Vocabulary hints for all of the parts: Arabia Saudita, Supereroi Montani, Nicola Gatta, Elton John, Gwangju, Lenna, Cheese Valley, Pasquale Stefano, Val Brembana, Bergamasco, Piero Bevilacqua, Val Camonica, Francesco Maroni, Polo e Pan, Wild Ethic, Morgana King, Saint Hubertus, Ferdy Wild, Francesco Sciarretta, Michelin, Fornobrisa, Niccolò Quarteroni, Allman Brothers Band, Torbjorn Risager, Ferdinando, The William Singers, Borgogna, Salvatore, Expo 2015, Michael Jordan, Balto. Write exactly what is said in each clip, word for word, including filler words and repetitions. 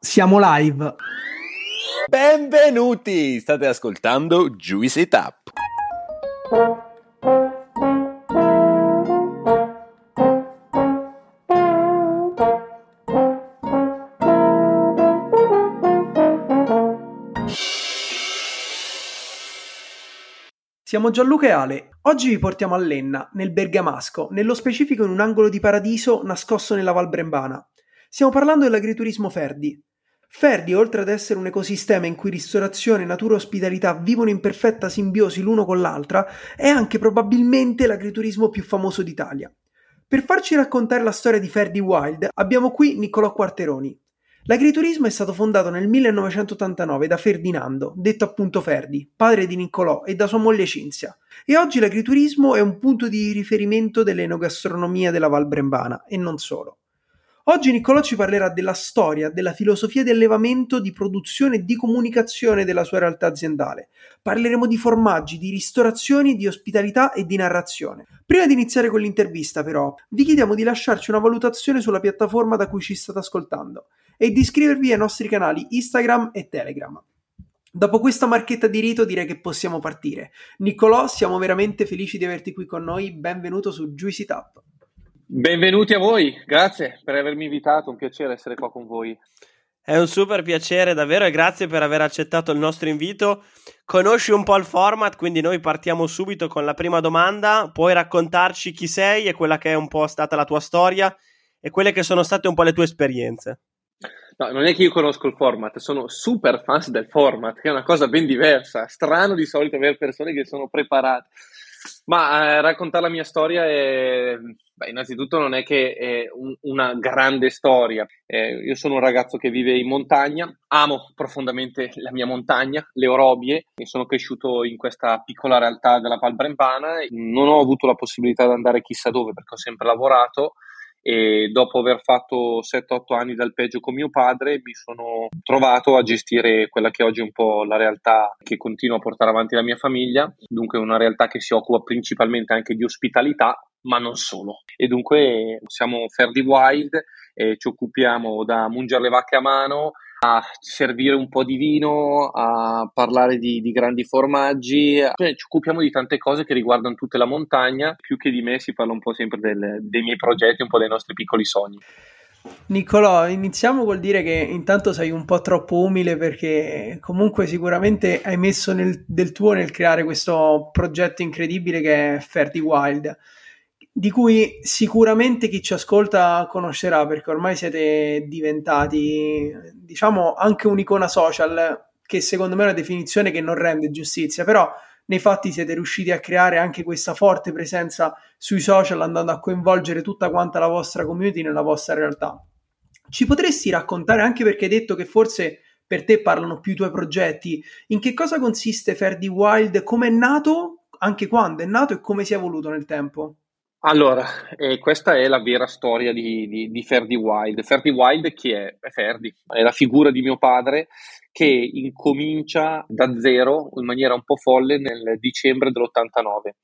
Siamo live. Benvenuti, state ascoltando Juice It Up. Siamo Gianluca e Ale. Oggi vi portiamo a Lenna, nel Bergamasco, nello specifico in un angolo di paradiso nascosto nella Val Brembana. Stiamo parlando dell'agriturismo Ferdy. Ferdy, oltre ad essere un ecosistema in cui ristorazione, natura e ospitalità vivono in perfetta simbiosi l'uno con l'altra, è anche probabilmente l'agriturismo più famoso d'Italia. Per farci raccontare la storia di Ferdy Wild, abbiamo qui Niccolò Quarteroni. L'agriturismo è stato fondato nel millenovecentottantanove da Ferdinando, detto appunto Ferdy, padre di Niccolò, e da sua moglie Cinzia. E oggi l'agriturismo è un punto di riferimento dell'enogastronomia della Val Brembana, e non solo. Oggi Niccolò ci parlerà della storia, della filosofia di allevamento, di produzione e di comunicazione della sua realtà aziendale. Parleremo di formaggi, di ristorazioni, di ospitalità e di narrazione. Prima di iniziare con l'intervista, però, vi chiediamo di lasciarci una valutazione sulla piattaforma da cui ci state ascoltando e di iscrivervi ai nostri canali Instagram e Telegram. Dopo questa marchetta di rito direi che possiamo partire. Niccolò, siamo veramente felici di averti qui con noi, benvenuto su Juicy Tap. Benvenuti a voi, grazie per avermi invitato, un piacere essere qua con voi. È un super piacere davvero e grazie per aver accettato il nostro invito. Conosci un po' il format, quindi noi partiamo subito con la prima domanda. Puoi raccontarci chi sei e quella che è un po' stata la tua storia e quelle che sono state un po' le tue esperienze? No, non è che io conosco il format, sono super fan del format, che è una cosa ben diversa. Strano di solito avere persone che sono preparate. Ma eh, raccontare la mia storia è... Beh, innanzitutto non è che è un, una grande storia. Eh, io sono un ragazzo che vive in montagna, amo profondamente la mia montagna, le Orobie, e sono cresciuto in questa piccola realtà della Val Brembana. Non ho avuto la possibilità di andare chissà dove perché ho sempre lavorato, e dopo aver fatto sette otto anni d'alpeggio con mio padre mi sono trovato a gestire quella che oggi è un po' la realtà che continua a portare avanti la mia famiglia, dunque una realtà che si occupa principalmente anche di ospitalità, ma non solo. E dunque siamo Ferdy Wild e ci occupiamo da mungiare le vacche a mano, a servire un po' di vino, a parlare di, di grandi formaggi, cioè, ci occupiamo di tante cose che riguardano tutta la montagna. Più che di me si parla un po' sempre del, dei miei progetti, un po' dei nostri piccoli sogni. Niccolò, iniziamo col dire che intanto sei un po' troppo umile, perché comunque sicuramente hai messo nel, del tuo nel creare questo progetto incredibile che è Ferdy Wild, di cui sicuramente chi ci ascolta conoscerà, perché ormai siete diventati, diciamo, anche un'icona social, che secondo me è una definizione che non rende giustizia, però nei fatti siete riusciti a creare anche questa forte presenza sui social, andando a coinvolgere tutta quanta la vostra community nella vostra realtà. Ci potresti raccontare, anche perché hai detto che forse per te parlano più i tuoi progetti, in che cosa consiste Ferdy Wild, come è nato, anche quando è nato e come si è evoluto nel tempo? Allora, eh, questa è la vera storia di, di, di Ferdy Wild. Ferdy Wild chi è? È Ferdy, è la figura di mio padre che incomincia da zero in maniera un po' folle nel dicembre dell'ottantanove.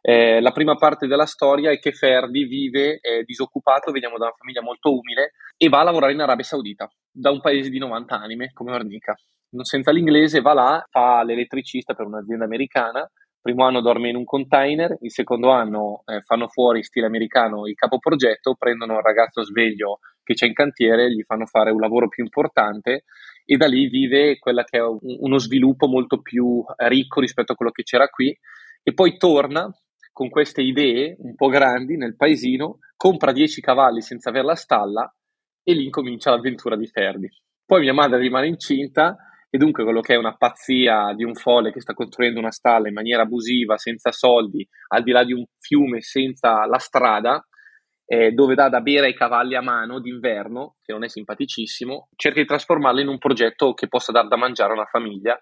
Eh, la prima parte della storia è che Ferdy vive eh, disoccupato, veniamo da una famiglia molto umile, e va a lavorare in Arabia Saudita, da un paese di novanta anime come Ornica. Non senza l'inglese, va là, fa l'elettricista per un'azienda americana. Primo anno dorme in un container, il secondo anno eh, fanno fuori, stile americano, il capoprogetto, prendono un ragazzo sveglio che c'è in cantiere, gli fanno fare un lavoro più importante e da lì vive quella che è un, uno sviluppo molto più ricco rispetto a quello che c'era qui, e poi torna con queste idee un po' grandi nel paesino, compra dieci cavalli senza aver la stalla e lì incomincia l'avventura di Ferdy. Poi mia madre rimane incinta, e dunque quello che è una pazzia di un folle che sta costruendo una stalla in maniera abusiva, senza soldi, al di là di un fiume, senza la strada, eh, dove dà da bere ai cavalli a mano d'inverno, che non è simpaticissimo, cerca di trasformarlo in un progetto che possa dar da mangiare a una famiglia,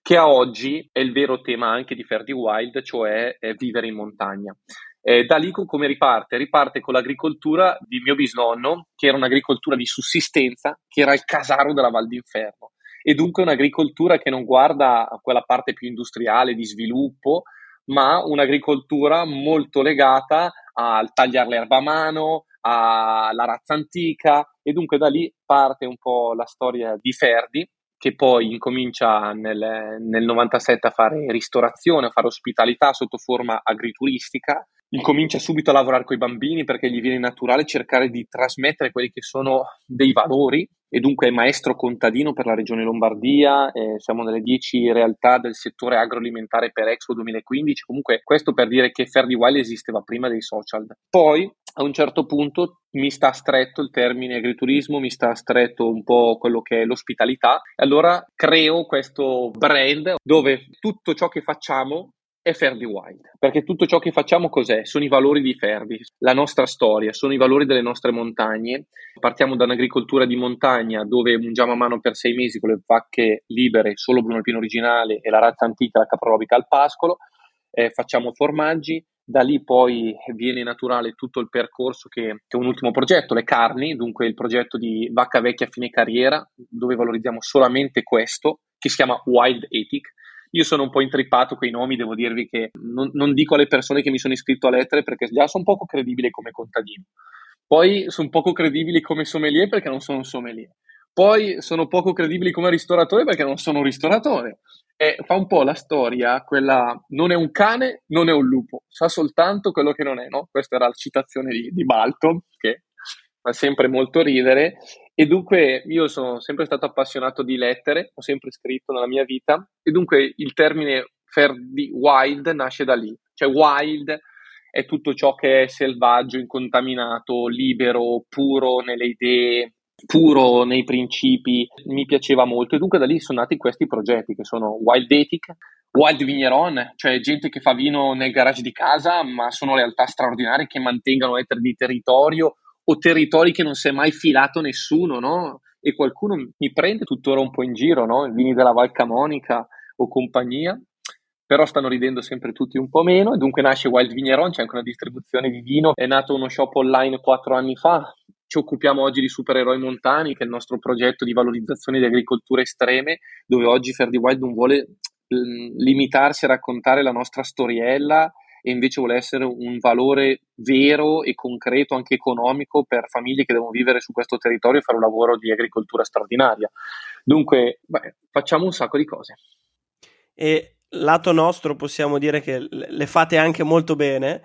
che a oggi è il vero tema anche di Ferdy Wild, cioè eh, vivere in montagna. Eh, da lì come riparte? Riparte con l'agricoltura di mio bisnonno, che era un'agricoltura di sussistenza, che era il casaro della Val d'Inferno. E dunque un'agricoltura che non guarda a quella parte più industriale di sviluppo, ma un'agricoltura molto legata al tagliare l'erba a mano, alla razza antica, e dunque da lì parte un po' la storia di Ferdy, che poi incomincia nel, nel novantasette a fare ristorazione, a fare ospitalità sotto forma agrituristica. Incomincia subito a lavorare con i bambini perché gli viene naturale cercare di trasmettere quelli che sono dei valori, e dunque è maestro contadino per la regione Lombardia, eh, siamo nelle dieci realtà del settore agroalimentare per Expo duemilaquindici, comunque questo per dire che Ferdy Wild esisteva prima dei social. Poi a un certo punto mi sta stretto il termine agriturismo, mi sta stretto un po' quello che è l'ospitalità, e allora creo questo brand dove tutto ciò che facciamo è Ferdy Wild, perché tutto ciò che facciamo cos'è? Sono i valori di Ferdy, la nostra storia, sono i valori delle nostre montagne. Partiamo da un'agricoltura di montagna dove mungiamo a mano per sei mesi con le vacche libere, solo Bruno Alpino originale e la razza antica, la caprorobica al pascolo, eh, facciamo formaggi. Da lì poi viene naturale tutto il percorso che, che è un ultimo progetto, le carni, dunque il progetto di Vacca Vecchia a fine carriera, dove valorizziamo solamente questo, che si chiama Wild Ethic. Io sono un po' intrippato con i nomi, devo dirvi che non, non dico alle persone che mi sono iscritto a lettere perché già sono poco credibile come contadino, poi sono poco credibili come sommelier perché non sono un sommelier, poi sono poco credibili come ristoratore perché non sono un ristoratore. E fa un po' la storia, quella non è un cane, non è un lupo, sa soltanto quello che non è, no? Questa era la citazione di, di Balto, che fa sempre molto ridere. E dunque io sono sempre stato appassionato di lettere, ho sempre scritto nella mia vita, e dunque il termine Ferdy Wild nasce da lì, cioè wild è tutto ciò che è selvaggio, incontaminato, libero, puro nelle idee, puro nei principi, mi piaceva molto, e dunque da lì sono nati questi progetti che sono Wild Ethic, Wild Vigneron, cioè gente che fa vino nel garage di casa, ma sono realtà straordinarie che mantengono ettari di territorio, o territori che non si è mai filato nessuno, no? E qualcuno mi prende tuttora un po' in giro, no? I vini della Val Camonica o compagnia, però stanno ridendo sempre tutti un po' meno, e dunque nasce Wild Vigneron, c'è anche una distribuzione di vino, è nato uno shop online quattro anni fa. Ci occupiamo oggi di Supereroi Montani, che è il nostro progetto di valorizzazione di agricolture estreme, dove oggi Ferdy Wild non vuole eh, limitarsi a raccontare la nostra storiella, e invece vuole essere un valore vero e concreto, anche economico, per famiglie che devono vivere su questo territorio e fare un lavoro di agricoltura straordinaria. Dunque, beh, facciamo un sacco di cose. E lato nostro possiamo dire che le fate anche molto bene.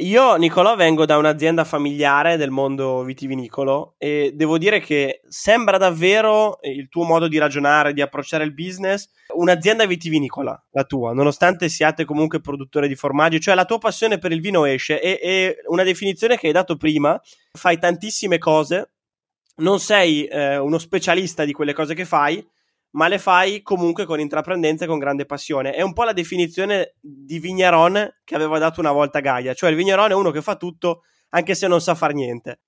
Io, Niccolò, vengo da un'azienda familiare del mondo vitivinicolo e devo dire che sembra davvero il tuo modo di ragionare, di approcciare il business, un'azienda vitivinicola, la tua, nonostante siate comunque produttore di formaggi, cioè la tua passione per il vino esce, e, e una definizione che hai dato prima, fai tantissime cose, non sei eh, uno specialista di quelle cose che fai, ma le fai comunque con intraprendenza e con grande passione. È un po' la definizione di vigneron che aveva dato una volta Gaia, cioè il vigneron è uno che fa tutto anche se non sa far niente.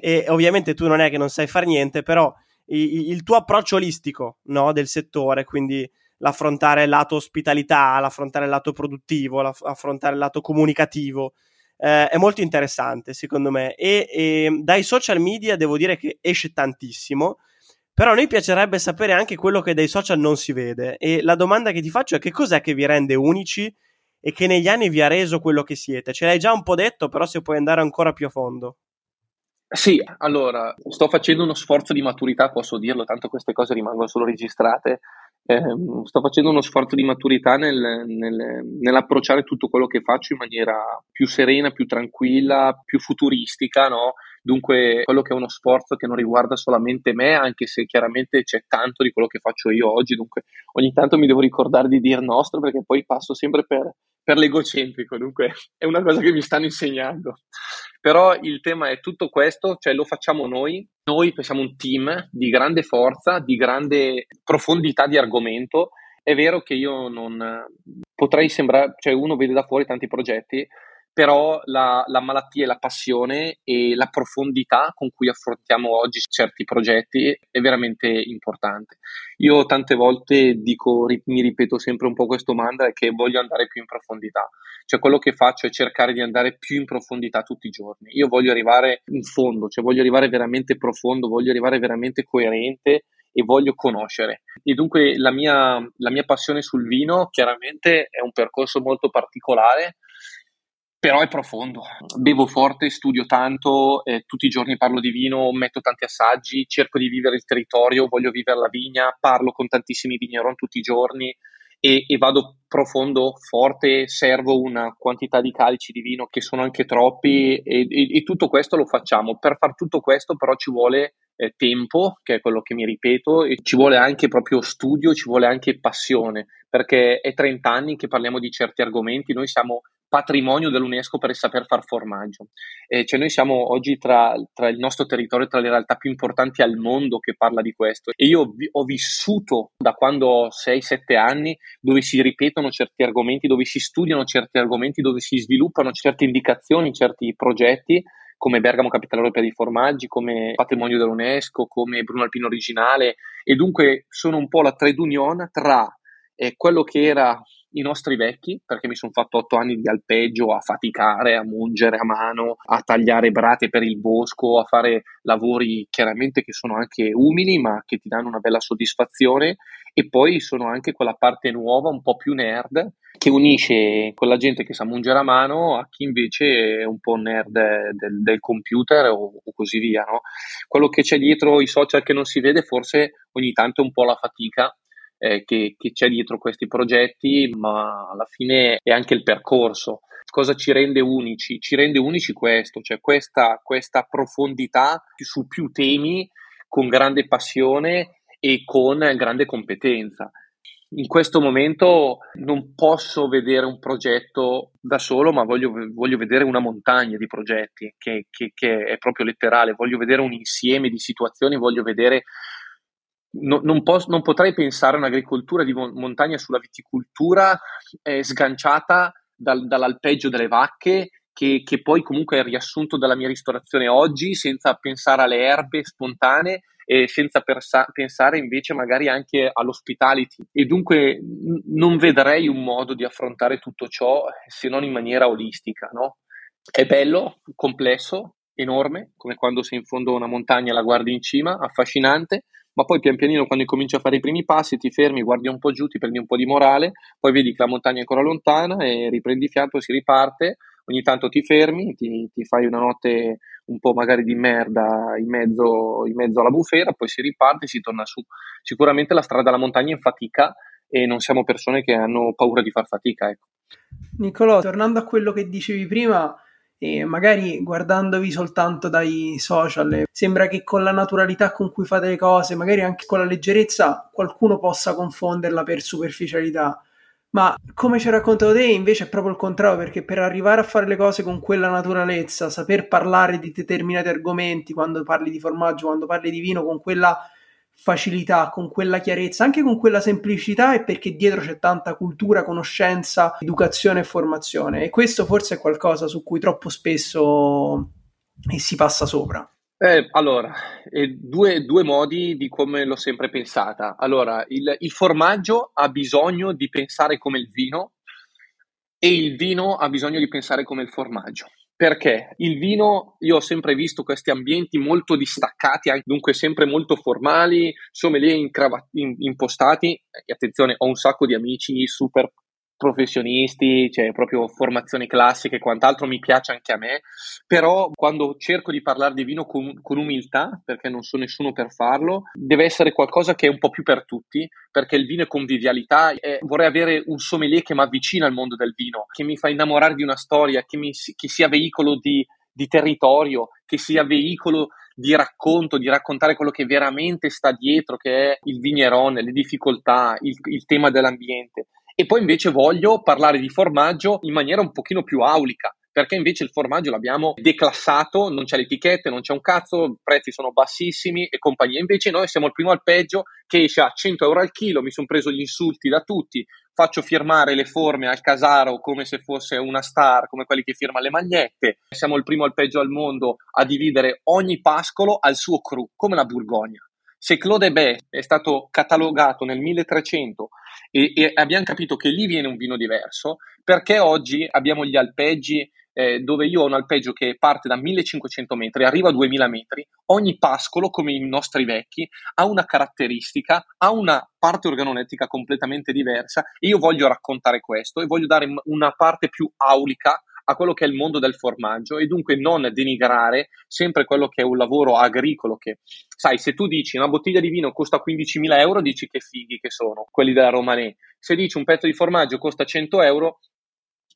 E ovviamente tu non è che non sai far niente, però i- il tuo approccio olistico, no, del settore, quindi l'affrontare il lato ospitalità, l'affrontare il lato produttivo, l'aff- affrontare il lato comunicativo, eh, è molto interessante secondo me, e-, e dai social media devo dire che esce tantissimo. Però a noi piacerebbe sapere anche quello che dai social non si vede, e la domanda che ti faccio è: che cos'è che vi rende unici e che negli anni vi ha reso quello che siete? Ce l'hai già un po' detto, però se puoi andare ancora più a fondo. Sì, allora, sto facendo uno sforzo di maturità, posso dirlo, tanto queste cose rimangono solo registrate, eh, sto facendo uno sforzo di maturità nel, nel, nell'approcciare tutto quello che faccio in maniera più serena, più tranquilla, più futuristica, no? Dunque quello che è uno sforzo che non riguarda solamente me, anche se chiaramente c'è tanto di quello che faccio io oggi, dunque ogni tanto mi devo ricordare di dir nostro perché poi passo sempre per, per l'egocentrico, dunque è una cosa che mi stanno insegnando. Però il tema è tutto questo, cioè lo facciamo noi, noi siamo un team di grande forza, di grande profondità di argomento. È vero che io non potrei sembrare, cioè uno vede da fuori tanti progetti, però la, la malattia e la passione e la profondità con cui affrontiamo oggi certi progetti è veramente importante. Io tante volte dico, mi ripeto sempre un po' questa domanda, è che voglio andare più in profondità. Cioè quello che faccio è cercare di andare più in profondità tutti i giorni. Io voglio arrivare in fondo, cioè voglio arrivare veramente profondo, voglio arrivare veramente coerente e voglio conoscere. E dunque la mia, la mia passione sul vino chiaramente è un percorso molto particolare, però è profondo. Bevo forte, studio tanto, eh, tutti i giorni parlo di vino, metto tanti assaggi, cerco di vivere il territorio, voglio vivere la vigna, parlo con tantissimi vigneron tutti i giorni e, e vado profondo, forte, servo una quantità di calici di vino che sono anche troppi e, e, e tutto questo lo facciamo. Per far tutto questo però ci vuole eh, tempo, che è quello che mi ripeto, e ci vuole anche proprio studio, ci vuole anche passione, perché è trenta anni che parliamo di certi argomenti. Noi siamo patrimonio dell'UNESCO per il saper far formaggio, eh, cioè noi siamo oggi tra, tra il nostro territorio, tra le realtà più importanti al mondo che parla di questo, e io vi, ho vissuto da quando ho sei sette anni dove si ripetono certi argomenti, dove si studiano certi argomenti, dove si sviluppano certe indicazioni, certi progetti come Bergamo Capitale Europea dei Formaggi, come Patrimonio dell'UNESCO, come Bruno Alpino Originale, e dunque sono un po' la trade union tra eh, quello che era i nostri vecchi, perché mi sono fatto otto anni di alpeggio, a faticare, a mungere a mano, a tagliare brate per il bosco, a fare lavori chiaramente che sono anche umili ma che ti danno una bella soddisfazione, e poi sono anche quella parte nuova un po' più nerd che unisce quella gente che sa mungere a mano a chi invece è un po' nerd del, del computer o, o così via, no? Quello che c'è dietro i social che non si vede forse ogni tanto è un po' la fatica Eh, che, che c'è dietro questi progetti, ma alla fine è anche il percorso. Cosa ci rende unici? Ci rende unici questo, cioè questa, questa profondità su più temi con grande passione e con grande competenza. In questo momento non posso vedere un progetto da solo, ma voglio, voglio vedere una montagna di progetti, che, che, che è proprio letterale, voglio vedere un insieme di situazioni, voglio vedere... Non, non, posso, non potrei pensare a un'agricoltura di montagna sulla viticoltura eh, sganciata dal, dall'alpeggio delle vacche, che, che poi comunque è riassunto dalla mia ristorazione oggi, senza pensare alle erbe spontanee e senza persa- pensare invece magari anche all'hospitality, e dunque n- non vedrei un modo di affrontare tutto ciò se non in maniera olistica, no? È bello, complesso, enorme, come quando sei in fondo a una montagna e la guardi in cima, affascinante. Ma poi pian pianino, quando incominci a fare i primi passi, ti fermi, guardi un po' giù, ti prendi un po' di morale, poi vedi che la montagna è ancora lontana e riprendi fiato, si riparte, ogni tanto ti fermi, ti, ti fai una notte un po' magari di merda in mezzo, in mezzo alla bufera, poi si riparte, si torna su. Sicuramente la strada alla montagna è in fatica e non siamo persone che hanno paura di far fatica, ecco. Niccolò, tornando a quello che dicevi prima, e magari guardandovi soltanto dai social, sembra che con la naturalità con cui fate le cose, magari anche con la leggerezza, qualcuno possa confonderla per superficialità, ma come ci ha raccontato te invece è proprio il contrario, perché per arrivare a fare le cose con quella naturalezza, saper parlare di determinati argomenti, quando parli di formaggio, quando parli di vino, con quella facilità, con quella chiarezza, anche con quella semplicità, e perché dietro c'è tanta cultura, conoscenza, educazione e formazione, e questo forse è qualcosa su cui troppo spesso si passa sopra. Eh, allora, eh, due, due modi di come l'ho sempre pensata. Allora, il, il formaggio ha bisogno di pensare come il vino e il vino ha bisogno di pensare come il formaggio. Perché il vino, io ho sempre visto questi ambienti molto distaccati, dunque sempre molto formali, sommelier incrava- in- impostati, e attenzione, ho un sacco di amici super professionisti, cioè proprio formazioni classiche e quant'altro, mi piace anche a me, però quando cerco di parlare di vino con, con umiltà, perché non so nessuno per farlo, deve essere qualcosa che è un po' più per tutti, perché il vino è convivialità, e vorrei avere un sommelier che mi avvicina al mondo del vino, che mi fa innamorare di una storia, che, mi, che sia veicolo di, di territorio, che sia veicolo di racconto, di raccontare quello che veramente sta dietro, che è il vignerone, le difficoltà, il, il tema dell'ambiente. E poi invece voglio parlare di formaggio in maniera un pochino più aulica, perché invece il formaggio l'abbiamo declassato, non c'è le etichette, non c'è un cazzo, i prezzi sono bassissimi e compagnia. Invece noi siamo il primo alpeggio che esce a cento euro al chilo, mi sono preso gli insulti da tutti, faccio firmare le forme al Casaro come se fosse una star, come quelli che firma le magliette. Siamo il primo alpeggio al mondo a dividere ogni pascolo al suo cru, come la Borgogna. Se Clos de Bèze è stato catalogato nel milletrecento e, e abbiamo capito che lì viene un vino diverso, perché oggi abbiamo gli alpeggi eh, dove io ho un alpeggio che parte da millecinquecento metri, arriva a duemila metri, ogni pascolo, come i nostri vecchi, ha una caratteristica, ha una parte organolettica completamente diversa, e io voglio raccontare questo e voglio dare una parte più aulica a quello che è il mondo del formaggio e dunque non denigrare sempre quello che è un lavoro agricolo che, sai, se tu dici una bottiglia di vino costa quindicimila euro, dici che fighi che sono quelli della Romanée. Se dici un pezzo di formaggio costa cento euro,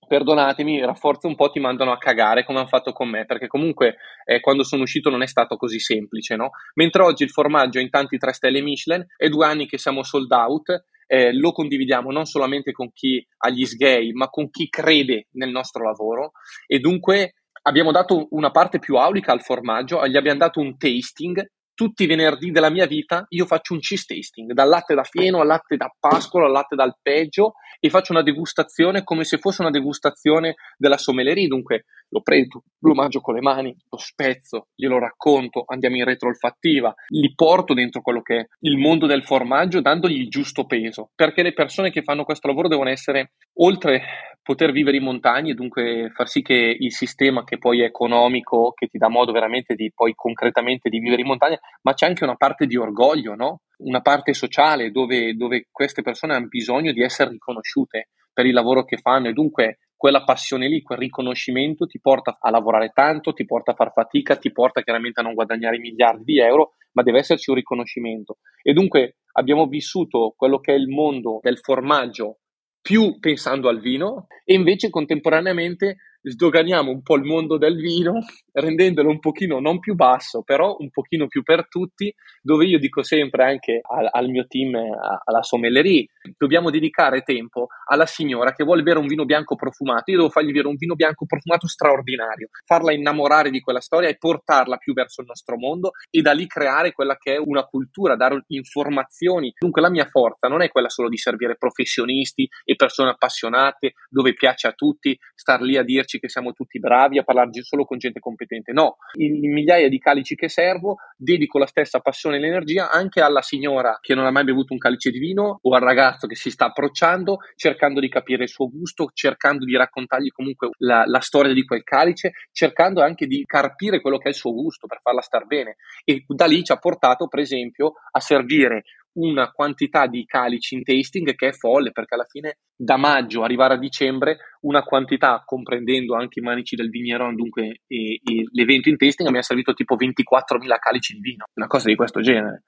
perdonatemi, rafforzo un po', ti mandano a cagare come hanno fatto con me, perché comunque eh, quando sono uscito non è stato così semplice, no? Mentre oggi il formaggio è in tanti tre stelle Michelin, è due anni che siamo sold out, eh, lo condividiamo non solamente con chi ha gli sghei, ma con chi crede nel nostro lavoro e dunque abbiamo dato una parte più aulica al formaggio, gli abbiamo dato un tasting. Tutti i venerdì della mia vita io faccio un cheese tasting, dal latte da fieno al latte da pascolo al latte d'alpeggio e faccio una degustazione come se fosse una degustazione della sommellerie. Dunque lo prendo, lo mangio con le mani, lo spezzo, glielo racconto, andiamo in retroolfattiva, li porto dentro quello che è il mondo del formaggio dandogli il giusto peso, perché le persone che fanno questo lavoro devono essere, oltre poter vivere in montagna e dunque far sì che il sistema che poi è economico, che ti dà modo veramente di poi concretamente di vivere in montagna, ma c'è anche una parte di orgoglio, no? Una parte sociale dove, dove queste persone hanno bisogno di essere riconosciute per il lavoro che fanno e dunque quella passione lì, quel riconoscimento ti porta a lavorare tanto, ti porta a far fatica, ti porta chiaramente a non guadagnare miliardi di euro, ma deve esserci un riconoscimento e dunque abbiamo vissuto quello che è il mondo del formaggio più pensando al vino e invece contemporaneamente sdoganiamo un po' il mondo del vino rendendolo un pochino non più basso però un pochino più per tutti, dove io dico sempre anche al, al mio team, a, alla sommellerie, dobbiamo dedicare tempo alla signora che vuole bere un vino bianco profumato. Io devo fargli bere un vino bianco profumato straordinario, farla innamorare di quella storia e portarla più verso il nostro mondo e da lì creare quella che è una cultura, dare informazioni. Dunque la mia forza non è quella solo di servire professionisti e persone appassionate dove piace a tutti, star lì a dirci che siamo tutti bravi, a parlarci solo con gente competente, no, in migliaia di calici che servo dedico la stessa passione e l'energia anche alla signora che non ha mai bevuto un calice di vino o al ragazzo che si sta approcciando, cercando di capire il suo gusto, cercando di raccontargli comunque la, la storia di quel calice, cercando anche di carpire quello che è il suo gusto per farla star bene e da lì ci ha portato per esempio a servire una quantità di calici in tasting che è folle, perché alla fine da maggio arrivare a dicembre una quantità, comprendendo anche i manici del Vigneron, dunque e, e l'evento in tasting mi ha servito tipo ventiquattromila calici di vino, una cosa di questo genere.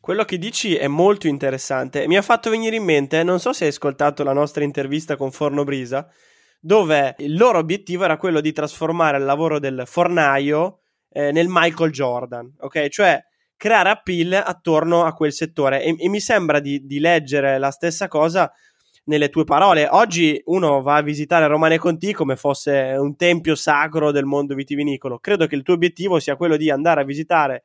Quello che dici è molto interessante, mi ha fatto venire in mente, non so se hai ascoltato la nostra intervista con Fornobrisa, dove il loro obiettivo era quello di trasformare il lavoro del fornaio eh, nel Michael Jordan, ok? Cioè creare appeal attorno a quel settore e, e mi sembra di, di leggere la stessa cosa nelle tue parole. Oggi uno va a visitare Romanée-Conti come fosse un tempio sacro del mondo vitivinicolo. Credo che il tuo obiettivo sia quello di andare a visitare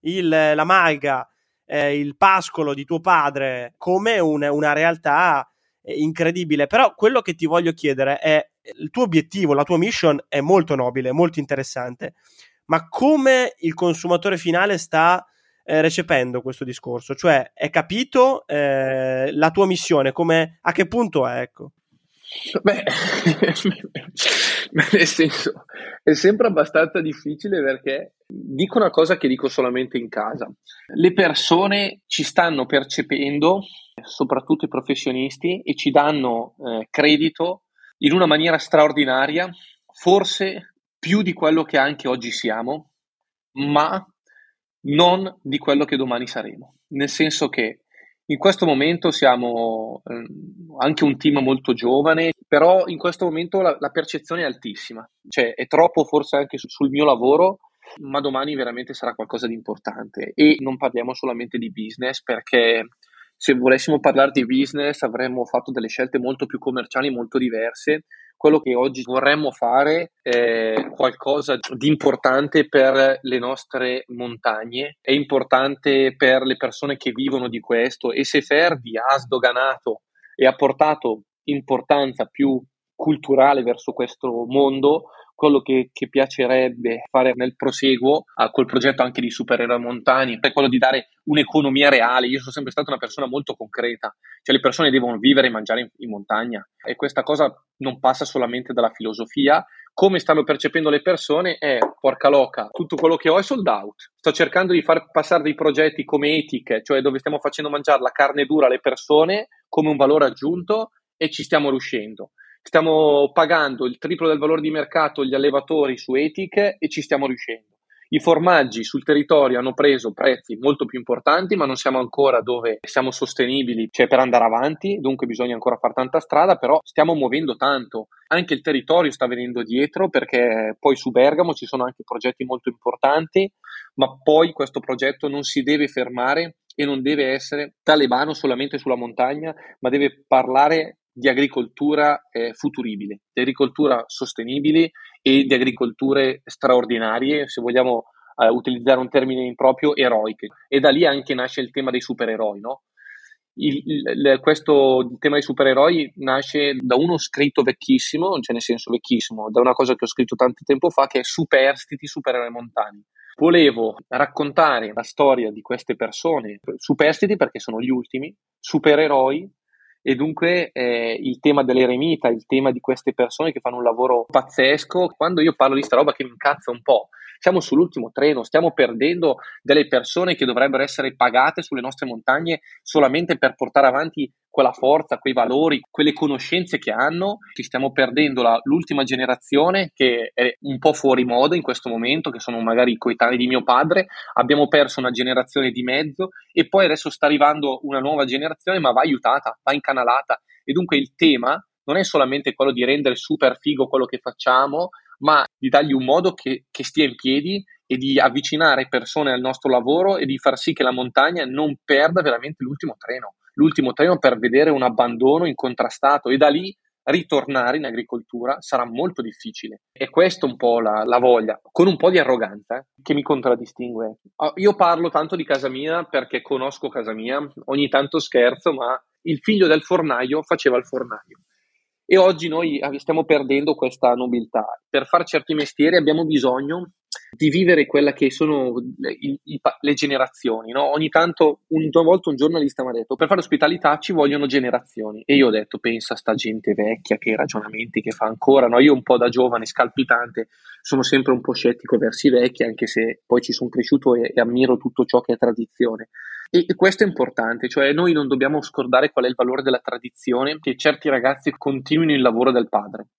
il, la malga, eh, il pascolo di tuo padre come un, una realtà incredibile. Però quello che ti voglio chiedere è, il tuo obiettivo, la tua mission è molto nobile, molto interessante, ma come il consumatore finale sta eh, recependo questo discorso? Cioè, è capito eh, la tua missione? Come, a che punto è? Ecco. Beh, nel senso, è sempre abbastanza difficile perché dico una cosa che dico solamente in casa. Le persone ci stanno percependo, soprattutto i professionisti, e ci danno eh, credito in una maniera straordinaria, forse più di quello che anche oggi siamo, ma non di quello che domani saremo. Nel senso che in questo momento siamo eh, anche un team molto giovane, però in questo momento la, la percezione è altissima. Cioè è troppo forse anche su, sul mio lavoro, ma domani veramente sarà qualcosa di importante. E non parliamo solamente di business, perché se volessimo parlare di business avremmo fatto delle scelte molto più commerciali, molto diverse. Quello che oggi vorremmo fare è qualcosa di importante per le nostre montagne, è importante per le persone che vivono di questo e se Ferdy ha sdoganato e ha portato importanza più culturale verso questo mondo, quello che, che piacerebbe fare nel proseguo ah, col progetto anche di Supereroi Montani è quello di dare un'economia reale. Io sono sempre stata una persona molto concreta, cioè le persone devono vivere e mangiare in, in montagna e questa cosa non passa solamente dalla filosofia. Come stanno percependo le persone è porca loca, tutto quello che ho è sold out, sto cercando di far passare dei progetti come Ethic, cioè dove stiamo facendo mangiare la carne dura alle persone come un valore aggiunto e ci stiamo riuscendo. Stiamo pagando il triplo del valore di mercato gli allevatori su Ethic e ci stiamo riuscendo. I formaggi sul territorio hanno preso prezzi molto più importanti, ma non siamo ancora dove siamo sostenibili, cioè per andare avanti, dunque bisogna ancora fare tanta strada, però stiamo muovendo tanto. Anche il territorio sta venendo dietro, perché poi su Bergamo ci sono anche progetti molto importanti, ma poi questo progetto non si deve fermare e non deve essere talebano solamente sulla montagna, ma deve parlare di agricoltura eh, futuribile, di agricoltura sostenibile e di agricolture straordinarie, se vogliamo eh, utilizzare un termine improprio, eroiche. E da lì anche nasce il tema dei supereroi, no? Il, il, questo il tema dei supereroi nasce da uno scritto vecchissimo, cioè nel senso vecchissimo, da una cosa che ho scritto tanto tempo fa, che è Superstiti Supereroi Montani. Volevo raccontare la storia di queste persone, superstiti perché sono gli ultimi, supereroi, e dunque eh, il tema dell'eremita, il tema di queste persone che fanno un lavoro pazzesco. Quando io parlo di sta roba che mi incazza un po', siamo sull'ultimo treno, stiamo perdendo delle persone che dovrebbero essere pagate sulle nostre montagne solamente per portare avanti quella forza, quei valori, quelle conoscenze che hanno. Ci stiamo perdendo la, l'ultima generazione che è un po' fuori moda in questo momento, che sono magari i coetanei di mio padre. Abbiamo perso una generazione di mezzo e poi adesso sta arrivando una nuova generazione, ma va aiutata, va incanalata. E dunque il tema non è solamente quello di rendere super figo quello che facciamo, ma di dargli un modo che, che stia in piedi e di avvicinare persone al nostro lavoro e di far sì che la montagna non perda veramente l'ultimo treno. L'ultimo treno per vedere un abbandono incontrastato, e da lì ritornare in agricoltura sarà molto difficile. E questa è un po' la, la voglia, con un po' di arroganza eh, che mi contraddistingue. Io parlo tanto di casa mia perché conosco casa mia, ogni tanto scherzo, ma il figlio del fornaio faceva il fornaio. E oggi noi stiamo perdendo questa nobiltà. Per fare certi mestieri abbiamo bisogno di vivere quella che sono le, i, le generazioni, no? Ogni tanto, un, una volta un giornalista mi ha detto: per fare ospitalità ci vogliono generazioni. E io ho detto: pensa sta gente vecchia, che ragionamenti che fa ancora, no? Io un po' da giovane scalpitante sono sempre un po' scettico verso i vecchi, anche se poi ci sono cresciuto e, e ammiro tutto ciò che è tradizione. E questo è importante, cioè noi non dobbiamo scordare qual è il valore della tradizione, che certi ragazzi continuino il lavoro del padre,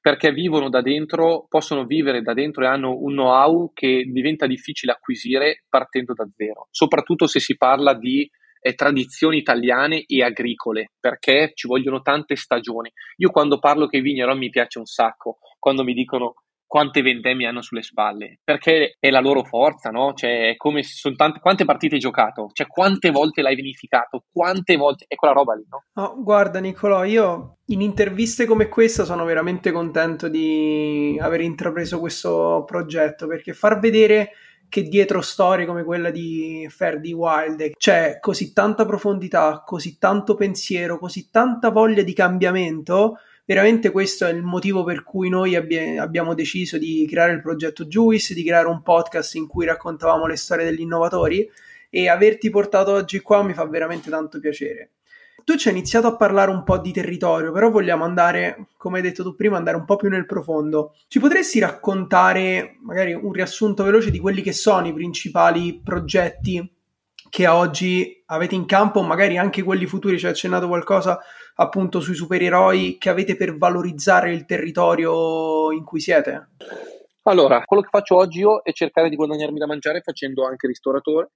perché vivono da dentro, possono vivere da dentro e hanno un know-how che diventa difficile acquisire partendo da zero, soprattutto se si parla di eh, tradizioni italiane e agricole, perché ci vogliono tante stagioni. Io quando parlo che i vigneron mi piace un sacco, quando mi dicono quante vent'anni hanno sulle spalle, perché è la loro forza, no? Cioè, è come sono tante, quante partite hai giocato, cioè quante volte l'hai vinificato, quante volte, è quella roba lì, no? Oh, guarda Niccolò, io in interviste come questa sono veramente contento di aver intrapreso questo progetto, perché far vedere che dietro storie come quella di Ferdy Wild c'è così tanta profondità, così tanto pensiero, così tanta voglia di cambiamento. Veramente questo è il motivo per cui noi abbia, abbiamo deciso di creare il progetto Juice, di creare un podcast in cui raccontavamo le storie degli innovatori, e averti portato oggi qua mi fa veramente tanto piacere. Tu ci hai iniziato a parlare un po' di territorio, però vogliamo andare, come hai detto tu prima, andare un po' più nel profondo. Ci potresti raccontare magari un riassunto veloce di quelli che sono i principali progetti che oggi avete in campo, magari anche quelli futuri? Ci hai accennato qualcosa appunto sui supereroi che avete per valorizzare il territorio in cui siete? Allora, quello che faccio oggi io è cercare di guadagnarmi da mangiare facendo anche ristoratore,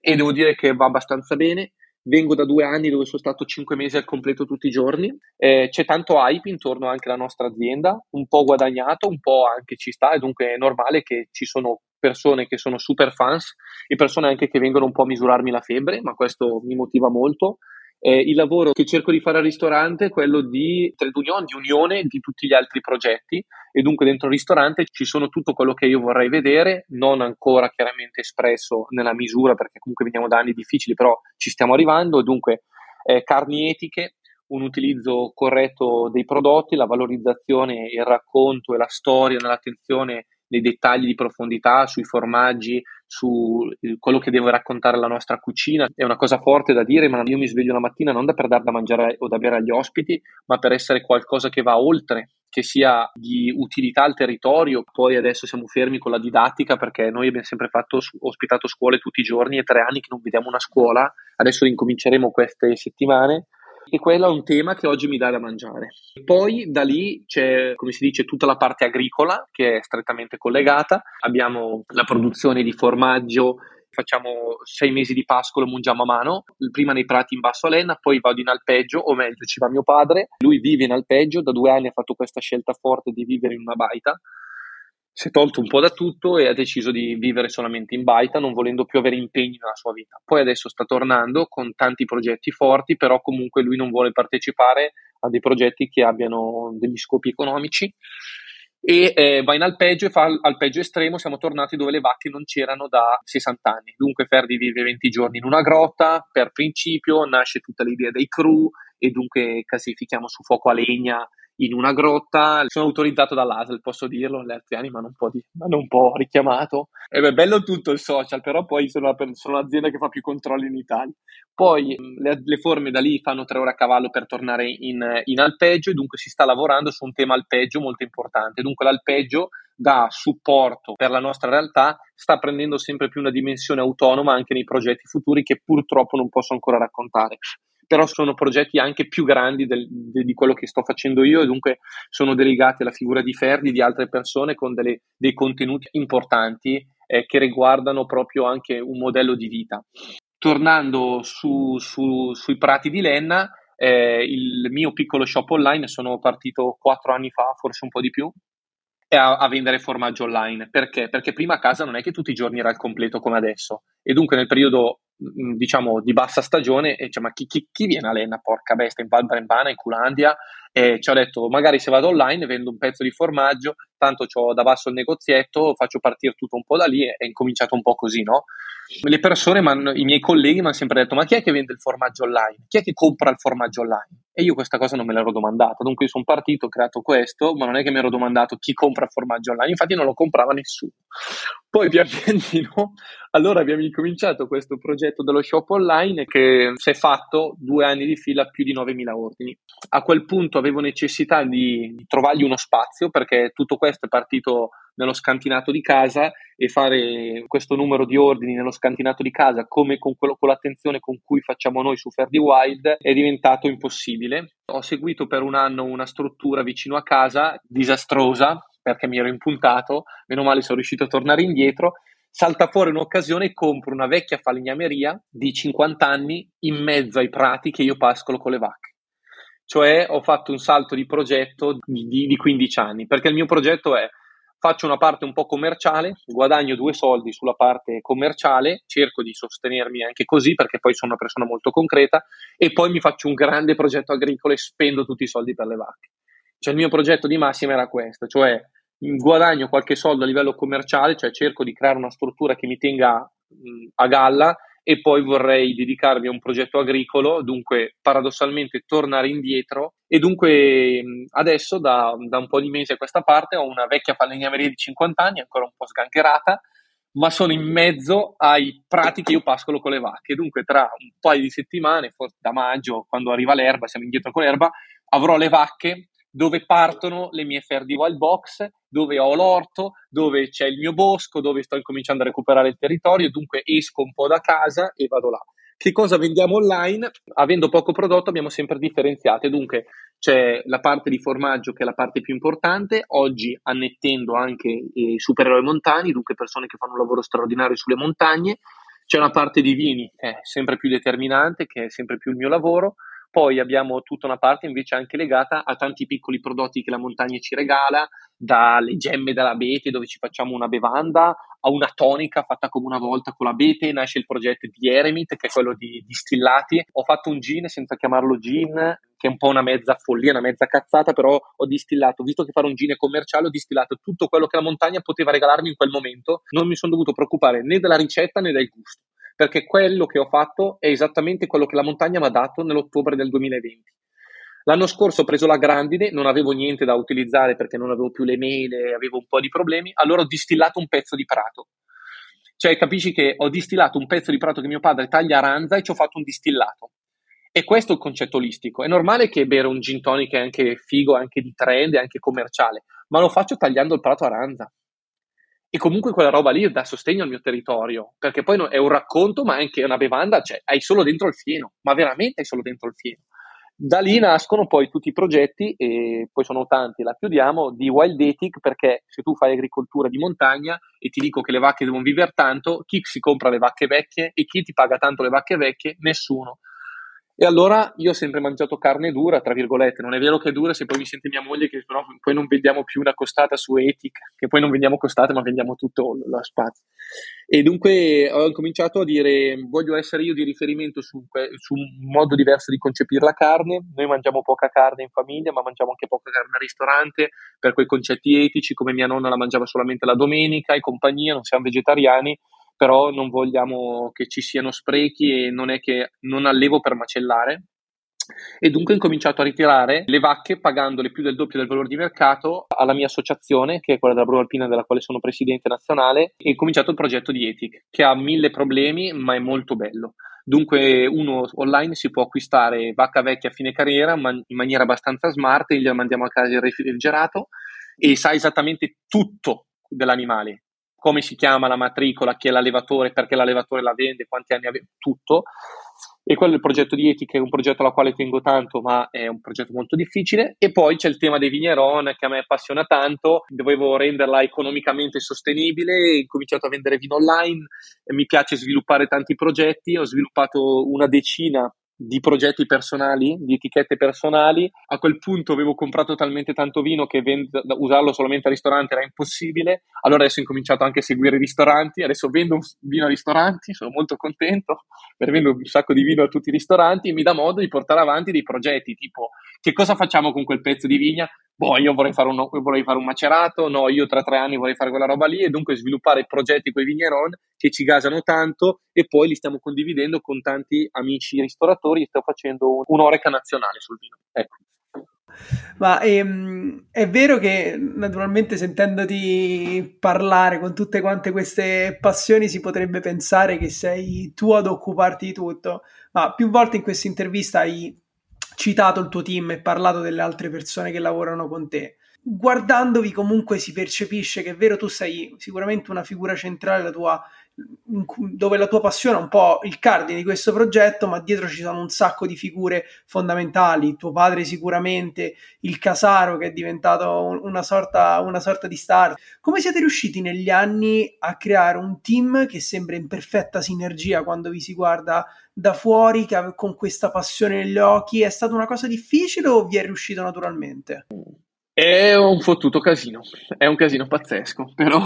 e devo dire che va abbastanza bene. Vengo da due anni dove sono stato cinque mesi al completo tutti i giorni, eh, c'è tanto hype intorno anche alla nostra azienda, un po' guadagnato, un po' anche ci sta, e dunque è normale che ci sono persone che sono super fans e persone anche che vengono un po' a misurarmi la febbre, ma questo mi motiva molto. Eh, il lavoro che cerco di fare al ristorante è quello di trade union, di unione di tutti gli altri progetti, e dunque dentro il ristorante ci sono tutto quello che io vorrei vedere, non ancora chiaramente espresso nella misura, perché comunque veniamo da anni difficili, però ci stiamo arrivando. Dunque eh, carni etiche, un utilizzo corretto dei prodotti, la valorizzazione, il racconto e la storia nell'attenzione dei dettagli di profondità sui formaggi, su quello che devo raccontare la nostra cucina. È una cosa forte da dire, ma io mi sveglio la mattina non per dar da mangiare o da bere agli ospiti, ma per essere qualcosa che va oltre, che sia di utilità al territorio. Poi adesso siamo fermi con la didattica, perché noi abbiamo sempre fatto ospitato scuole tutti i giorni, e tre anni che non vediamo una scuola, adesso rincominceremo queste settimane. e quello è un tema che oggi mi dà da mangiare. Poi da lì c'è, come si dice, tutta la parte agricola che è strettamente collegata. Abbiamo la produzione di formaggio, facciamo sei mesi di pascolo, mungiamo a mano, prima nei prati in basso a Lenna, poi vado in alpeggio, o meglio ci va mio padre, lui vive in alpeggio, da due anni ha fatto questa scelta forte di vivere in una baita, si è tolto un po' da tutto e ha deciso di vivere solamente in baita, non volendo più avere impegni nella sua vita. Poi adesso sta tornando con tanti progetti forti, però comunque lui non vuole partecipare a dei progetti che abbiano degli scopi economici, e eh, va in alpeggio e fa alpeggio estremo. Siamo tornati dove le vacche non c'erano da sessanta anni, dunque Ferdy vive venti giorni in una grotta. Per principio nasce tutta l'idea dei cru e dunque classifichiamo su fuoco a legna in una grotta. Sono autorizzato dall'A S L, posso dirlo, le aziende mi hanno un po' di, hanno un po' richiamato. E beh, bello tutto il social, però poi sono, sono l'azienda che fa più controlli in Italia. Poi le, le forme da lì fanno tre ore a cavallo per tornare in, in alpeggio, e dunque si sta lavorando su un tema alpeggio molto importante. Dunque l'alpeggio, da supporto per la nostra realtà, sta prendendo sempre più una dimensione autonoma anche nei progetti futuri, che purtroppo non posso ancora raccontare. Però sono progetti anche più grandi del, de, di quello che sto facendo io, e dunque sono delegati alla figura di Ferdy, di altre persone con delle, dei contenuti importanti eh, che riguardano proprio anche un modello di vita. Tornando su, su, sui prati di Lenna, eh, il mio piccolo shop online, sono partito quattro anni fa, forse un po' di più, a, a vendere formaggio online. Perché? Perché prima a casa non è che tutti i giorni era al completo come adesso, e dunque nel periodo, diciamo, di bassa stagione, e cioè, ma chi, chi, chi viene a Lenna, porca bestia, in Val Brembana, in Culandia? E ci ho detto, magari se vado online vendo un pezzo di formaggio, tanto c'ho da basso il negozietto, faccio partire tutto un po' da lì, e è incominciato un po' così, no? Le persone, i miei colleghi mi hanno sempre detto, ma chi è che vende il formaggio online? Chi è che compra il formaggio online? E io questa cosa non me l'ero domandata, dunque io sono partito, ho creato questo, ma non è che mi ero domandato chi compra il formaggio online, infatti non lo comprava nessuno. Poi pian pianino, allora abbiamo incominciato questo progetto dello shop online, che si è fatto due anni di fila più di novemila ordini. A quel punto avevo necessità di trovargli uno spazio, perché tutto questo è partito nello scantinato di casa, e fare questo numero di ordini nello scantinato di casa, come con, quello, con l'attenzione con cui facciamo noi su Ferdy Wild, è diventato impossibile. Ho seguito per un anno una struttura vicino a casa, disastrosa, perché mi ero impuntato, meno male sono riuscito a tornare indietro. Salta fuori un'occasione e compro una vecchia falegnameria di cinquanta anni in mezzo ai prati che io pascolo con le vacche. Cioè ho fatto un salto di progetto di, di quindici anni, perché il mio progetto è: faccio una parte un po' commerciale, guadagno due soldi sulla parte commerciale, cerco di sostenermi anche così perché poi sono una persona molto concreta, e poi mi faccio un grande progetto agricolo e spendo tutti i soldi per le vacche. Cioè il mio progetto di massima era questo, cioè guadagno qualche soldo a livello commerciale, cioè cerco di creare una struttura che mi tenga a galla, e poi vorrei dedicarmi a un progetto agricolo, dunque paradossalmente tornare indietro. E dunque adesso da, da un po' di mesi a questa parte ho una vecchia falegnameria di cinquanta anni, ancora un po' sgangherata, ma sono in mezzo ai prati che io pascolo con le vacche, dunque tra un paio di settimane, forse da maggio, quando arriva l'erba, siamo indietro con l'erba, avrò le vacche dove partono le mie Ferdy Wild Box, dove ho l'orto, dove c'è il mio bosco, dove sto incominciando a recuperare il territorio, dunque esco un po' da casa e vado là. Che cosa vendiamo online? Avendo poco prodotto abbiamo sempre differenziate, dunque c'è la parte di formaggio che è la parte più importante, oggi annettendo anche i Supereroi Montani, dunque persone che fanno un lavoro straordinario sulle montagne. C'è una parte di vini che è sempre più determinante, che è sempre più il mio lavoro. Poi abbiamo tutta una parte invece anche legata a tanti piccoli prodotti che la montagna ci regala, dalle gemme dall'abete, dove ci facciamo una bevanda, a una tonica fatta come una volta con l'abete. Nasce il progetto di Eremit, che è quello di distillati. Ho fatto un gin senza chiamarlo gin, che è un po' una mezza follia, una mezza cazzata, però ho distillato, visto che fare un gin è commerciale, ho distillato tutto quello che la montagna poteva regalarmi in quel momento. Non mi sono dovuto preoccupare né della ricetta né del gusto, perché quello che ho fatto è esattamente quello che la montagna mi ha dato nell'ottobre del duemilaventi. L'anno scorso ho preso la grandine, non avevo niente da utilizzare perché non avevo più le mele, avevo un po' di problemi, allora ho distillato un pezzo di prato. Cioè capisci che ho distillato un pezzo di prato che mio padre taglia a ranza e ci ho fatto un distillato. E questo è il concetto olistico. È normale che bere un gin tonic è anche figo, anche di trend, è anche commerciale, ma lo faccio tagliando il prato a ranza. E comunque quella roba lì dà sostegno al mio territorio, perché poi è un racconto, ma anche una bevanda, cioè hai solo dentro il fieno, ma veramente hai solo dentro il fieno. Da lì nascono poi tutti i progetti, e poi sono tanti, la chiudiamo, di Wild Ethic, perché se tu fai agricoltura di montagna e ti dico che le vacche devono vivere tanto, chi si compra le vacche vecchie e chi ti paga tanto le vacche vecchie? Nessuno. E allora io ho sempre mangiato carne dura, tra virgolette, non è vero che è dura, se poi mi sente mia moglie che però poi non vendiamo più una costata su Ethic, che poi non vendiamo costate ma vendiamo tutto lo spazio. E dunque ho cominciato a dire voglio essere io di riferimento su, su un modo diverso di concepire la carne. Noi mangiamo poca carne in famiglia, ma mangiamo anche poca carne al ristorante per quei concetti etici, come mia nonna la mangiava solamente la domenica e compagnia, non siamo vegetariani, però non vogliamo che ci siano sprechi e non è che non allevo per macellare. E dunque ho cominciato a ritirare le vacche pagandole più del doppio del valore di mercato alla mia associazione, che è quella della Bruno Alpina, della quale sono presidente nazionale, e ho cominciato il progetto di Ethic, che ha mille problemi ma è molto bello. Dunque uno online si può acquistare vacca vecchia a fine carriera ma in maniera abbastanza smart, e gliela mandiamo a casa refrigerato e sa esattamente tutto dell'animale, come si chiama, la matricola, chi è l'allevatore, perché l'allevatore la vende, quanti anni ha, tutto. E quello è il progetto di Ethic, è un progetto alla quale tengo tanto, ma è un progetto molto difficile. E poi c'è il tema dei Vigneron, che a me appassiona tanto, dovevo renderla economicamente sostenibile, ho cominciato a vendere vino online, mi piace sviluppare tanti progetti, ho sviluppato una decina di progetti personali, di etichette personali. A quel punto avevo comprato talmente tanto vino che vend- usarlo solamente al ristorante era impossibile, allora adesso ho incominciato anche a seguire i ristoranti, adesso vendo vino ai ristoranti, sono molto contento, per vendo un sacco di vino a tutti i ristoranti, e mi dà modo di portare avanti dei progetti tipo: che cosa facciamo con quel pezzo di vigna? Boh, io vorrei fare, un, vorrei fare un macerato, no, io tra tre anni vorrei fare quella roba lì. E dunque sviluppare progetti con i Vigneron che ci gasano tanto, e poi li stiamo condividendo con tanti amici ristoratori, e sto facendo un'oreca nazionale sul vino, ecco. Ma ehm, è vero che naturalmente, sentendoti parlare con tutte quante queste passioni, si potrebbe pensare che sei tu ad occuparti di tutto, ma più volte in questa intervista hai citato il tuo team e parlato delle altre persone che lavorano con te. Guardandovi comunque si percepisce che è vero, tu sei sicuramente una figura centrale, la tua, dove la tua passione è un po' il cardine di questo progetto, ma dietro ci sono un sacco di figure fondamentali, tuo padre sicuramente, il Casaro che è diventato una sorta, una sorta di star. Come siete riusciti negli anni a creare un team che sembra in perfetta sinergia quando vi si guarda da fuori, che con questa passione negli occhi? È stata una cosa difficile o vi è riuscito naturalmente? È un fottuto casino, è un casino pazzesco, però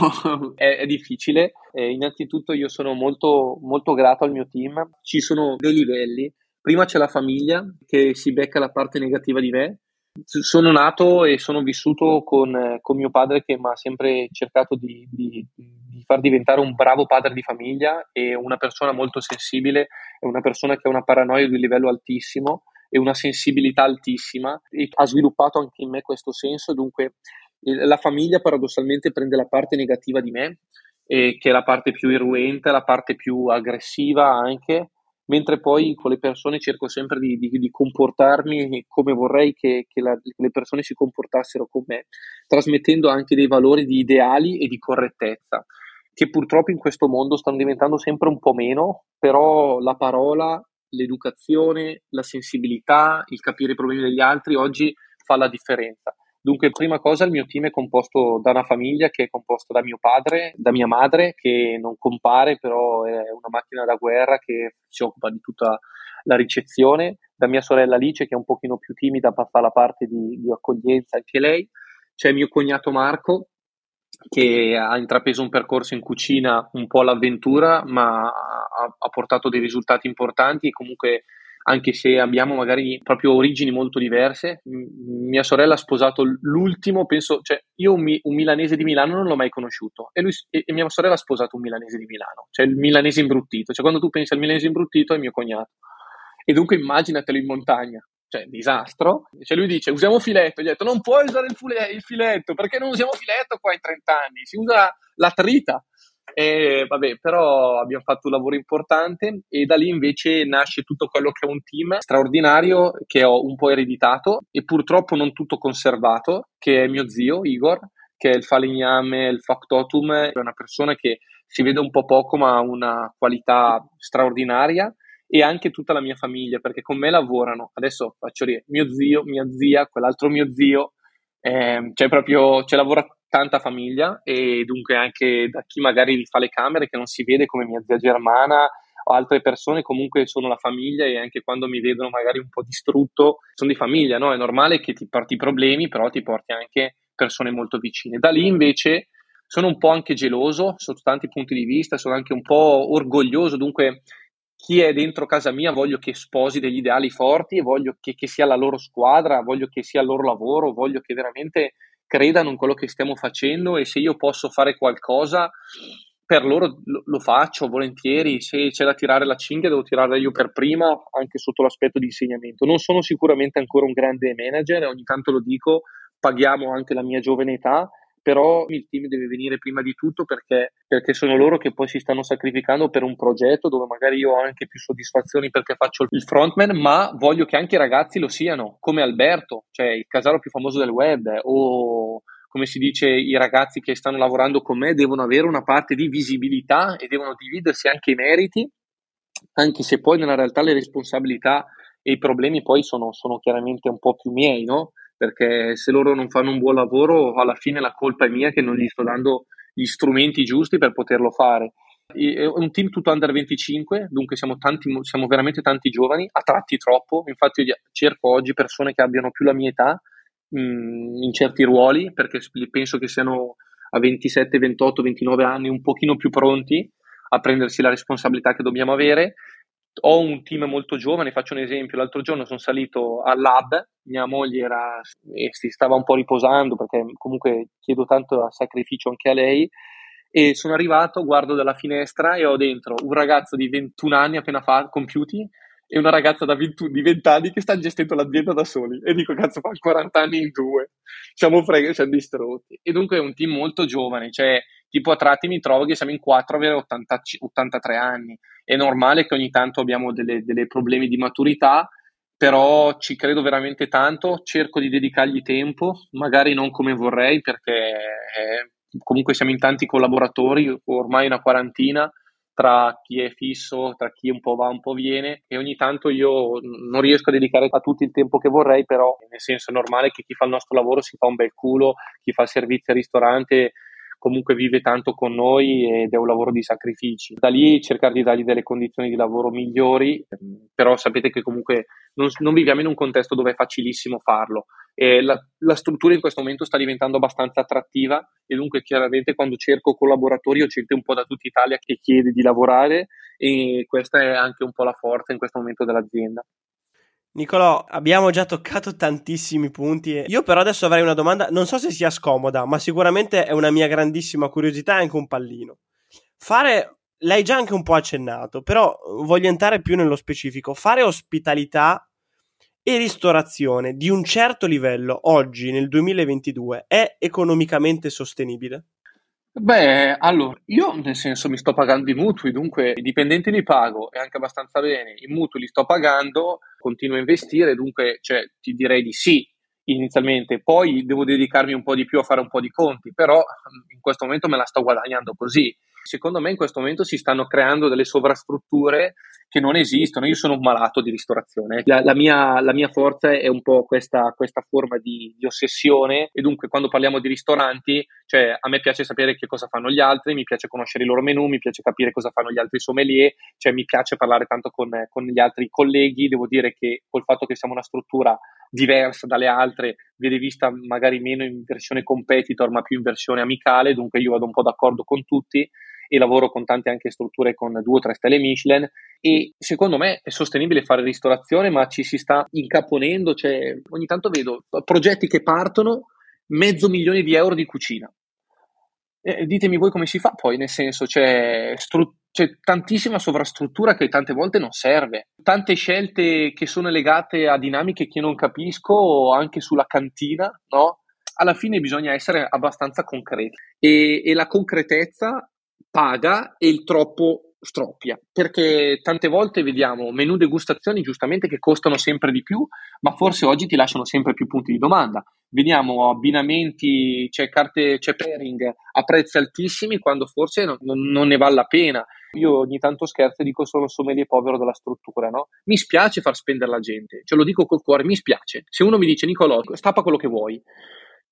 è, è difficile. Eh, innanzitutto io sono molto, molto grato al mio team. Ci sono dei livelli. Prima c'è la famiglia, che si becca la parte negativa di me. Sono nato e sono vissuto con, con mio padre, che mi ha sempre cercato di, di, di far diventare un bravo padre di famiglia, e una persona molto sensibile, è una persona che ha una paranoia di un livello altissimo e una sensibilità altissima, e ha sviluppato anche in me questo senso. Dunque la famiglia paradossalmente prende la parte negativa di me, eh, che è la parte più irruenta, la parte più aggressiva anche, mentre poi con le persone cerco sempre di, di, di comportarmi come vorrei che, che, la, che le persone si comportassero con me, trasmettendo anche dei valori di ideali e di correttezza, che purtroppo in questo mondo stanno diventando sempre un po' meno, però la parola, l'educazione, la sensibilità, il capire i problemi degli altri oggi fa la differenza. Dunque prima cosa, il mio team è composto da una famiglia che è composta da mio padre, da mia madre, che non compare però è una macchina da guerra che si occupa di tutta la ricezione, da mia sorella Alice, che è un pochino più timida ma fa la parte di, di accoglienza anche lei, c'è mio cognato Marco, che ha intrapreso un percorso in cucina un po' all'avventura, ma ha, ha portato dei risultati importanti, e comunque anche se abbiamo magari proprio origini molto diverse. M- mia sorella ha sposato l'ultimo, penso, cioè io un, mi- un milanese di Milano non l'ho mai conosciuto, e, lui, e, e mia sorella ha sposato un milanese di Milano, cioè il milanese imbruttito, cioè quando tu pensi al milanese imbruttito è mio cognato, e dunque immaginatelo in montagna. Cioè, disastro. Cioè, lui dice: usiamo filetto. Gli ho detto: non puoi usare il, fule- il filetto, perché non usiamo filetto qua in trenta anni, si usa la trita. E vabbè, però abbiamo fatto un lavoro importante, e da lì invece nasce tutto quello che è un team straordinario, che ho un po' ereditato e purtroppo non tutto conservato, che è mio zio Igor, che è il falegname, il factotum, è una persona che si vede un po' poco ma ha una qualità straordinaria, e anche tutta la mia famiglia, perché con me lavorano, adesso faccio rie, mio zio, mia zia, quell'altro mio zio, eh, c'è proprio, c'è lavora tanta famiglia, e dunque anche da chi magari fa le camere che non si vede, come mia zia Germana, o altre persone, comunque sono la famiglia, e anche quando mi vedono magari un po' distrutto, sono di famiglia, no? È normale che ti porti problemi, però ti porti anche persone molto vicine. Da lì invece sono un po' anche geloso sotto tanti punti di vista, sono anche un po' orgoglioso, dunque chi è dentro casa mia voglio che sposi degli ideali forti, voglio che, che sia la loro squadra, voglio che sia il loro lavoro, voglio che veramente credano in quello che stiamo facendo, e se io posso fare qualcosa per loro lo faccio volentieri. Se c'è da tirare la cinghia devo tirarla io per prima, anche sotto l'aspetto di insegnamento. Non sono sicuramente ancora un grande manager, ogni tanto lo dico, paghiamo anche la mia giovane età, però il team deve venire prima di tutto, perché, perché sono loro che poi si stanno sacrificando per un progetto dove magari io ho anche più soddisfazioni perché faccio il frontman, ma voglio che anche i ragazzi lo siano, come Alberto, cioè il casaro più famoso del web, o come si dice, i ragazzi che stanno lavorando con me devono avere una parte di visibilità e devono dividersi anche i meriti, anche se poi nella realtà le responsabilità e i problemi poi sono, sono chiaramente un po' più miei, no? Perché se loro non fanno un buon lavoro, alla fine la colpa è mia che non gli sto dando gli strumenti giusti per poterlo fare. È un team tutto under venticinque, dunque siamo tanti, siamo veramente tanti giovani, a tratti troppo, infatti io cerco oggi persone che abbiano più la mia età mh, in certi ruoli, perché penso che siano a ventisette, ventotto, ventinove anni un pochino più pronti a prendersi la responsabilità che dobbiamo avere. Ho un team molto giovane, faccio un esempio, l'altro giorno sono salito al lab, mia moglie era, e si stava un po' riposando perché comunque chiedo tanto sacrificio anche a lei, e sono arrivato, guardo dalla finestra e ho dentro un ragazzo di ventuno anni appena fa, compiuti, e una ragazza da venti, di venti anni che sta gestendo l'azienda da soli, e dico cazzo, fa quaranta anni in due, siamo fregati, siamo distrutti. E dunque è un team molto giovane, cioè tipo a tratti mi trovo che siamo in quattro a avere ottanta, ottantatré anni. È normale che ogni tanto abbiamo delle, delle problemi di maturità, però ci credo veramente tanto, cerco di dedicargli tempo, magari non come vorrei, perché eh, comunque siamo in tanti collaboratori, ormai una quarantina, tra chi è fisso, tra chi un po' va, un po' viene, e ogni tanto io non riesco a dedicare a tutti il tempo che vorrei, però nel senso è normale che chi fa il nostro lavoro si fa un bel culo, chi fa servizi al ristorante comunque vive tanto con noi ed è un lavoro di sacrifici. Da lì cercare di dargli delle condizioni di lavoro migliori, però sapete che comunque non, non viviamo in un contesto dove è facilissimo farlo. E la, la struttura in questo momento sta diventando abbastanza attrattiva, e dunque chiaramente quando cerco collaboratori ho gente un po' da tutta Italia che chiede di lavorare, e questa è anche un po' la forza in questo momento dell'azienda. Niccolò, abbiamo già toccato tantissimi punti. Io però adesso avrei una domanda, non so se sia scomoda, ma sicuramente è una mia grandissima curiosità e anche un pallino. Fare, l'hai già anche un po' accennato, però voglio entrare più nello specifico. Fare ospitalità e ristorazione di un certo livello oggi, nel duemilaventidue, è economicamente sostenibile? Beh, allora, io nel senso mi sto pagando i mutui, dunque i dipendenti li pago, e anche abbastanza bene, i mutui li sto pagando, continuo a investire, dunque cioè, ti direi di sì inizialmente, poi devo dedicarmi un po' di più a fare un po' di conti, però in questo momento me la sto guadagnando così. Secondo me in questo momento si stanno creando delle sovrastrutture che non esistono. Io sono un malato di ristorazione, la, la, mia, la mia forza è un po' questa, questa forma di, di ossessione, e dunque quando parliamo di ristoranti, cioè a me piace sapere che cosa fanno gli altri, mi piace conoscere i loro menù, mi piace capire cosa fanno gli altri sommelier, cioè mi piace parlare tanto con, con gli altri colleghi. Devo dire che col fatto che siamo una struttura diversa dalle altre, viene vista magari meno in versione competitor ma più in versione amicale, dunque io vado un po' d'accordo con tutti e lavoro con tante anche strutture con due o tre stelle Michelin, e secondo me è sostenibile fare ristorazione, ma ci si sta incaponendo, cioè ogni tanto vedo progetti che partono mezzo milione di euro di cucina. E ditemi voi come si fa poi, nel senso c'è, stru- c'è tantissima sovrastruttura che tante volte non serve, tante scelte che sono legate a dinamiche che non capisco, anche sulla cantina, no? Alla fine bisogna essere abbastanza concreti, e, e la concretezza paga e il troppo stroppia, perché tante volte vediamo menù degustazioni giustamente che costano sempre di più, ma forse oggi ti lasciano sempre più punti di domanda. Vediamo abbinamenti, c'è carte, c'è pairing a prezzi altissimi quando forse non, non ne vale la pena. Io ogni tanto scherzo e dico sono sommelier povero della struttura, no? Mi spiace far spendere la gente, ce lo dico col cuore, mi spiace. Se uno mi dice Niccolò, stappa quello che vuoi,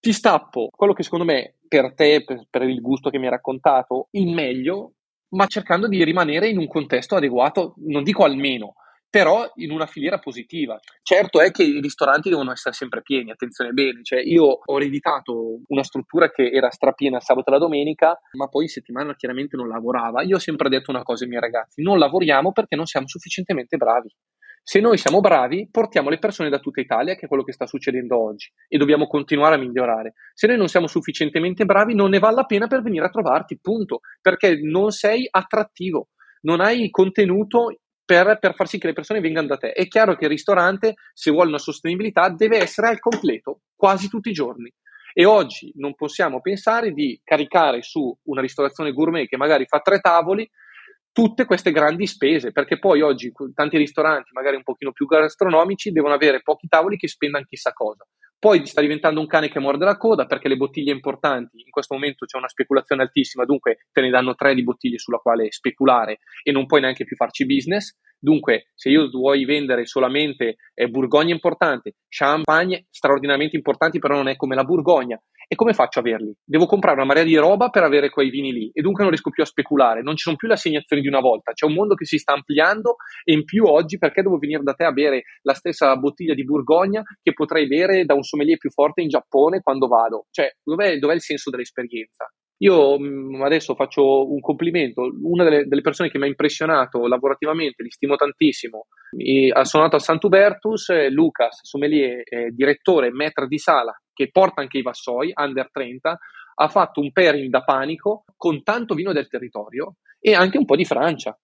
ti stappo quello che secondo me per te, per, per il gusto che mi hai raccontato, il meglio, ma cercando di rimanere in un contesto adeguato, non dico almeno, però in una filiera positiva. Certo è che i ristoranti devono essere sempre pieni, attenzione bene, cioè io ho ereditato una struttura che era strapiena il sabato e la domenica, ma poi in settimana chiaramente non lavorava. Io ho sempre detto una cosa ai miei ragazzi, non lavoriamo perché non siamo sufficientemente bravi. Se noi siamo bravi, portiamo le persone da tutta Italia, che è quello che sta succedendo oggi, e dobbiamo continuare a migliorare. Se noi non siamo sufficientemente bravi, non ne vale la pena per venire a trovarti, punto, perché non sei attrattivo, non hai contenuto Per, per far sì che le persone vengano da te. È chiaro che il ristorante, se vuole una sostenibilità, deve essere al completo quasi tutti i giorni, e oggi non possiamo pensare di caricare su una ristorazione gourmet che magari fa tre tavoli tutte queste grandi spese, perché poi oggi tanti ristoranti magari un pochino più gastronomici devono avere pochi tavoli che spendano chissà cosa. Poi sta diventando un cane che morde la coda, perché le bottiglie importanti, in questo momento c'è una speculazione altissima, dunque te ne danno tre di bottiglie sulla quale speculare e non puoi neanche più farci business. Dunque se io vuoi vendere solamente eh, Borgogna importante, champagne straordinariamente importanti, però non è come la Borgogna, e come faccio a averli? Devo comprare una marea di roba per avere quei vini lì, e dunque non riesco più a speculare, non ci sono più le assegnazioni di una volta, c'è un mondo che si sta ampliando, e in più oggi perché devo venire da te a bere la stessa bottiglia di Borgogna che potrei bere da un sommelier più forte in Giappone quando vado? Cioè dov'è, dov'è il senso dell'esperienza? Io adesso faccio un complimento, una delle, delle persone che mi ha impressionato lavorativamente, li stimo tantissimo, e ha suonato a Saint Hubertus, Lucas, sommelier, eh, direttore, maître di sala, che porta anche i vassoi, under trenta, ha fatto un pairing da panico con tanto vino del territorio e anche un po' di Francia,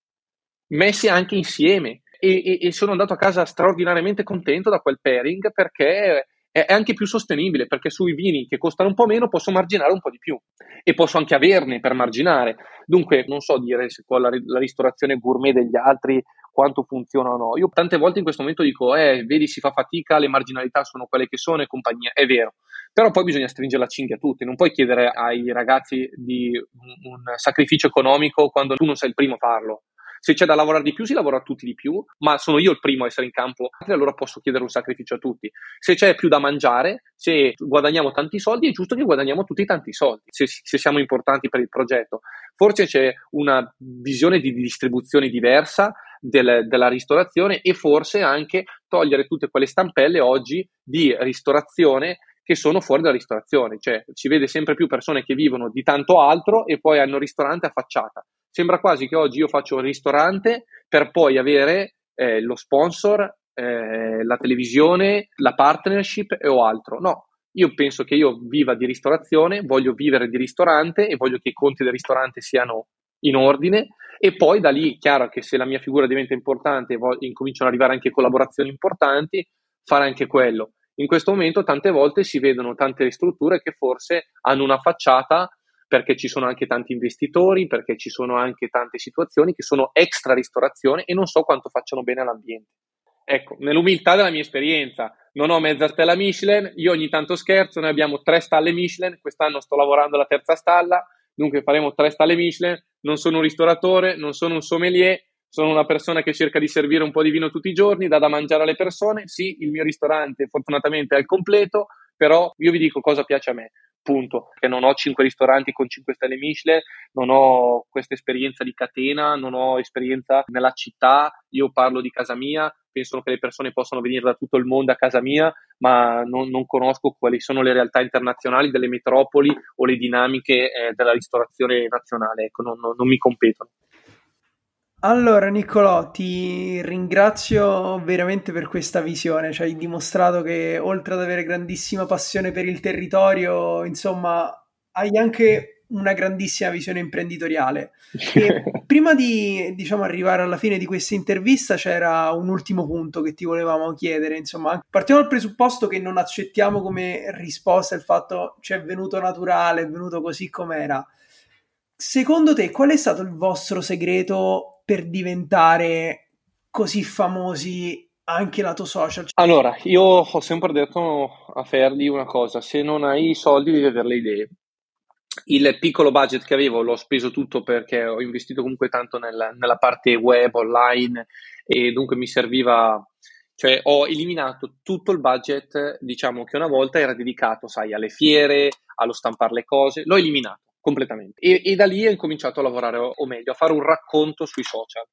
messi anche insieme, e, e, e sono andato a casa straordinariamente contento da quel pairing, perché è anche più sostenibile, perché sui vini che costano un po' meno posso marginare un po' di più, e posso anche averne per marginare. Dunque non so dire se con la, la ristorazione gourmet degli altri quanto funziona o no. Io tante volte in questo momento dico eh vedi, si fa fatica, le marginalità sono quelle che sono e compagnia, è vero, però poi bisogna stringere la cinghia a tutti, non puoi chiedere ai ragazzi di un, un sacrificio economico quando tu non sei il primo a farlo. Se c'è da lavorare di più, si lavora tutti di più, ma sono io il primo a essere in campo, allora posso chiedere un sacrificio a tutti. Se c'è più da mangiare, se guadagniamo tanti soldi, è giusto che guadagniamo tutti tanti soldi, se, se siamo importanti per il progetto. Forse c'è una visione di distribuzione diversa del, della ristorazione, e forse anche togliere tutte quelle stampelle oggi di ristorazione che sono fuori dalla ristorazione. Cioè si vede sempre più persone che vivono di tanto altro e poi hanno ristorante a facciata. Sembra quasi che oggi io faccio il ristorante per poi avere eh, lo sponsor, eh, la televisione, la partnership e o altro. No, io penso che io viva di ristorazione, voglio vivere di ristorante e voglio che i conti del ristorante siano in ordine, e poi da lì, chiaro che se la mia figura diventa importante voglio, incominciano ad arrivare anche collaborazioni importanti, fare anche quello. In questo momento tante volte si vedono tante strutture che forse hanno una facciata, perché ci sono anche tanti investitori, perché ci sono anche tante situazioni che sono extra ristorazione e non so quanto facciano bene all'ambiente. Ecco, nell'umiltà della mia esperienza, non ho mezza stella Michelin, io ogni tanto scherzo, noi abbiamo tre stalle Michelin, quest'anno sto lavorando alla terza stalla, dunque faremo tre stalle Michelin, non sono un ristoratore, non sono un sommelier, sono una persona che cerca di servire un po' di vino tutti i giorni, dà da mangiare alle persone, sì, il mio ristorante fortunatamente è al completo, però io vi dico cosa piace a me. Punto, che non ho cinque ristoranti con cinque stelle Michelin, non ho questa esperienza di catena, non ho esperienza nella città, io parlo di casa mia, penso che le persone possano venire da tutto il mondo a casa mia, ma non, non conosco quali sono le realtà internazionali delle metropoli o le dinamiche eh, della ristorazione nazionale, ecco, non, non, non mi competono. Allora Niccolò, ti ringrazio veramente per questa visione, ci hai dimostrato che oltre ad avere grandissima passione per il territorio, insomma, hai anche una grandissima visione imprenditoriale. E prima di, diciamo, arrivare alla fine di questa intervista c'era un ultimo punto che ti volevamo chiedere, insomma, partiamo dal presupposto che non accettiamo come risposta il fatto ci è venuto naturale, è venuto così com'era. Secondo te qual è stato il vostro segreto per diventare così famosi anche lato social? Allora, io ho sempre detto a Ferdy una cosa, se non hai i soldi devi avere le idee. il piccolo budget che avevo l'ho speso tutto perché ho investito comunque tanto nella, nella parte web, online, e dunque mi serviva, cioè ho eliminato tutto il budget, diciamo, che una volta era dedicato, sai, alle fiere, allo stampare le cose, l'ho eliminato completamente. E, e da lì ho incominciato a lavorare, o meglio, a fare un racconto sui social.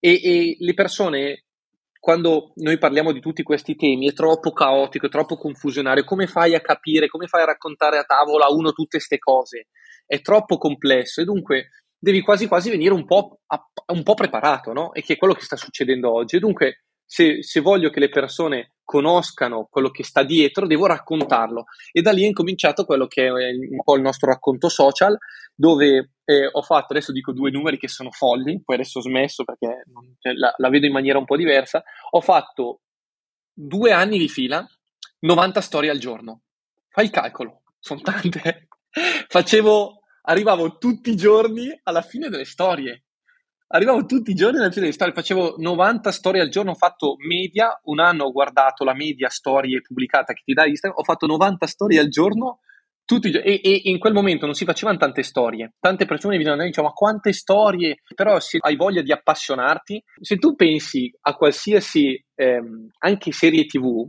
E, e le persone, quando noi parliamo di tutti questi temi, è troppo caotico, è troppo confusionario. Come fai a capire, come fai a raccontare a tavola a uno tutte queste cose? È troppo complesso e dunque devi quasi quasi venire un po', a, un po' preparato, no? E che è quello che sta succedendo oggi. E dunque, se, se voglio che le persone conoscano quello che sta dietro, devo raccontarlo. E da lì è incominciato quello che è un po' il nostro racconto social, dove eh, ho fatto, adesso dico due numeri che sono folli, poi adesso ho smesso perché non, cioè, la, la vedo in maniera un po' diversa, ho fatto due anni di fila, novanta storie al giorno. Fai il calcolo, sono tante. Facevo, arrivavo tutti i giorni alla fine delle storie. Arrivavo tutti i giorni alla fine delle storie, facevo novanta storie al giorno, ho fatto media, un anno ho guardato la media storie pubblicata che ti dà Instagram, ho fatto novanta storie al giorno, tutti i giorni, e, e in quel momento non si facevano tante storie, tante persone mi dicevano, ma quante storie, però se hai voglia di appassionarti, se tu pensi a qualsiasi, ehm, anche serie tv,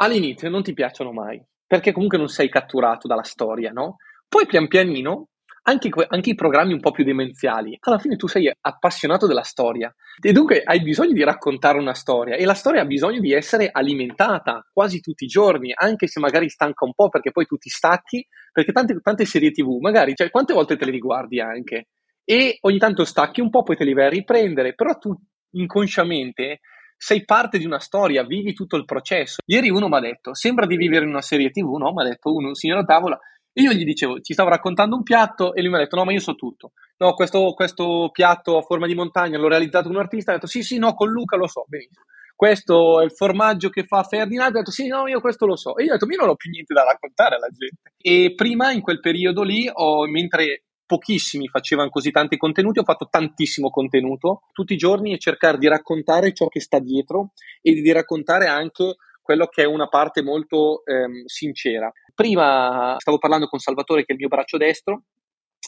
all'inizio non ti piacciono mai, perché comunque non sei catturato dalla storia, no? Poi pian pianino, Anche, anche i programmi un po' più demenziali, alla fine tu sei appassionato della storia e dunque hai bisogno di raccontare una storia e la storia ha bisogno di essere alimentata quasi tutti i giorni, anche se magari stanca un po' perché poi tu ti stacchi, perché tante, tante serie tv magari, cioè quante volte te le riguardi anche e ogni tanto stacchi un po', poi te li vai a riprendere, però tu inconsciamente sei parte di una storia, vivi tutto il processo. Ieri uno mi ha detto, sembra di vivere in una serie tv, no? Mi ha detto uno, un signore a tavola. Io gli dicevo, ci stavo raccontando un piatto e lui mi ha detto, no, ma io so tutto. No, questo, questo piatto a forma di montagna l'ho realizzato con un artista, ha detto, sì, sì, no, con Luca lo so, benissimo. Questo è il formaggio che fa Ferdinando, ha detto, sì, no, io questo lo so. E io ho detto, io non ho più niente da raccontare alla gente. E prima, in quel periodo lì, ho, mentre pochissimi facevano così tanti contenuti, ho fatto tantissimo contenuto, tutti i giorni, e cercare di raccontare ciò che sta dietro e di raccontare anche quello che è una parte molto ehm, sincera. Prima stavo parlando con Salvatore, che è il mio braccio destro,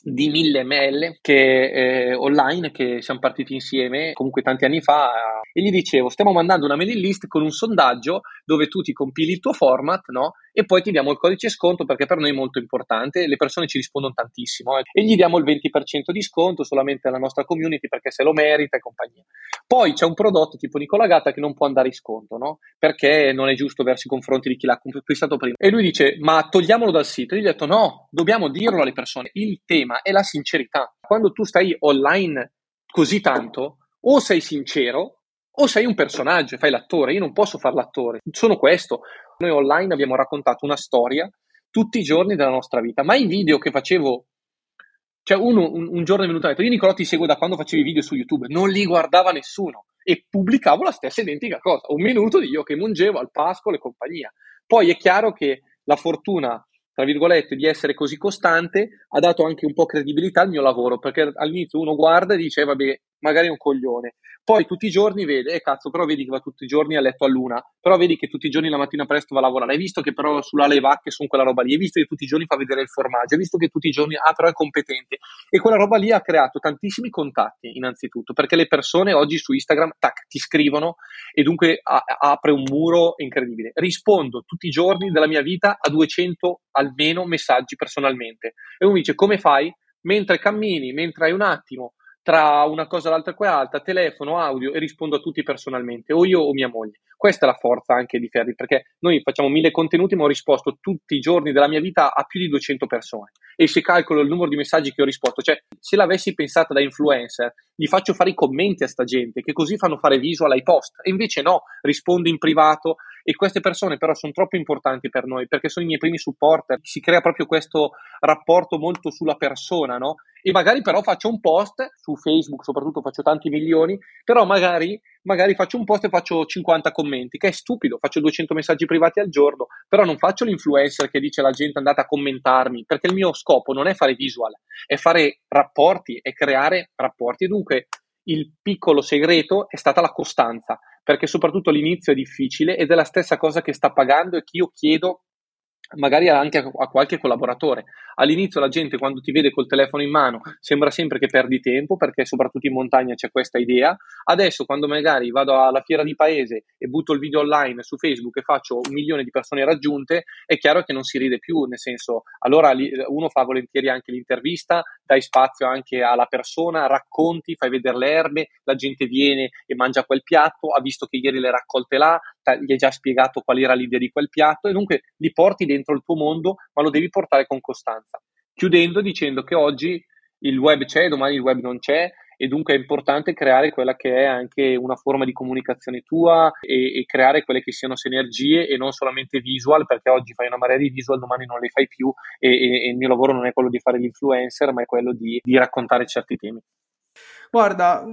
di mille millilitri, che è online, che siamo partiti insieme comunque tanti anni fa, e gli dicevo, stiamo mandando una mailing list con un sondaggio dove tu ti compili il tuo format, no? E poi ti diamo il codice sconto, perché per noi è molto importante, le persone ci rispondono tantissimo, eh? E gli diamo il venti per cento di sconto solamente alla nostra community perché se lo merita e compagnia. Poi c'è un prodotto tipo Nicola Gatta che non può andare in sconto, no? Perché non è giusto verso i confronti di chi l'ha acquistato prima, e lui dice, ma togliamolo dal sito. Io gli ho detto, no, dobbiamo dirlo alle persone, il tema è la sincerità. Quando tu stai online così tanto, o sei sincero o sei un personaggio e fai l'attore. Io non posso far l'attore, sono questo. Noi online abbiamo raccontato una storia tutti i giorni della nostra vita, ma i video che facevo, cioè uno un, un giorno è venuto e ha detto, io Niccolò ti seguo da quando facevi video su YouTube, non li guardava nessuno e pubblicavo la stessa identica cosa, un minuto di io che mungevo al pascolo e compagnia. Poi è chiaro che la fortuna, tra virgolette, di essere così costante ha dato anche un po' credibilità al mio lavoro, perché all'inizio uno guarda e dice, eh, vabbè, magari è un coglione. Poi tutti i giorni vede, eh cazzo, però vedi che va tutti i giorni a letto all'una, però vedi che tutti i giorni la mattina presto va a lavorare, hai visto che però sulla le vacche sono quella roba lì, hai visto che tutti i giorni fa vedere il formaggio, hai visto che tutti i giorni, ah però è competente. E quella roba lì ha creato tantissimi contatti innanzitutto, perché le persone oggi su Instagram, tac, ti scrivono e dunque a- apre un muro incredibile. Rispondo tutti i giorni della mia vita a duecento almeno messaggi personalmente. E uno mi dice, come fai? Mentre cammini, mentre hai un attimo, tra una cosa e l'altra e quell'altra, telefono, audio, e rispondo a tutti personalmente, o io o mia moglie. Questa è la forza anche di Ferdy, perché noi facciamo mille contenuti, ma ho risposto tutti i giorni della mia vita a più di duecento persone, e se calcolo il numero di messaggi che ho risposto, cioè se l'avessi pensata da influencer, gli faccio fare i commenti a sta gente, che così fanno fare visual ai post, e invece no, rispondo in privato. E queste persone però sono troppo importanti per noi, perché sono i miei primi supporter, si crea proprio questo rapporto molto sulla persona, no? E magari però faccio un post, su Facebook soprattutto faccio tanti milioni, però magari, magari faccio un post e faccio cinquanta commenti, che è stupido, faccio duecento messaggi privati al giorno, però non faccio l'influencer che dice alla gente andate a commentarmi, perché il mio scopo non è fare visual, è fare rapporti, è creare rapporti. E dunque il piccolo segreto è stata la costanza, perché soprattutto all'inizio è difficile ed è la stessa cosa che sta pagando e che io chiedo magari anche a qualche collaboratore. All'inizio la gente, quando ti vede col telefono in mano, sembra sempre che perdi tempo, perché soprattutto in montagna c'è questa idea. Adesso, quando magari vado alla fiera di paese e butto il video online su Facebook e faccio un milione di persone raggiunte, è chiaro che non si ride più, nel senso, allora uno fa volentieri anche l'intervista, dai spazio anche alla persona, racconti, fai vedere le erbe, la gente viene e mangia quel piatto, ha visto che ieri le raccolte là, gli hai già spiegato qual era l'idea di quel piatto, e dunque li porti dentro il tuo mondo, ma lo devi portare con costanza. Chiudendo dicendo che oggi il web c'è, domani il web non c'è, e dunque è importante creare quella che è anche una forma di comunicazione tua e, e creare quelle che siano sinergie e non solamente visual, perché oggi fai una marea di visual, domani non le fai più, e, e, e il mio lavoro non è quello di fare l'influencer, ma è quello di, di raccontare certi temi. Guarda,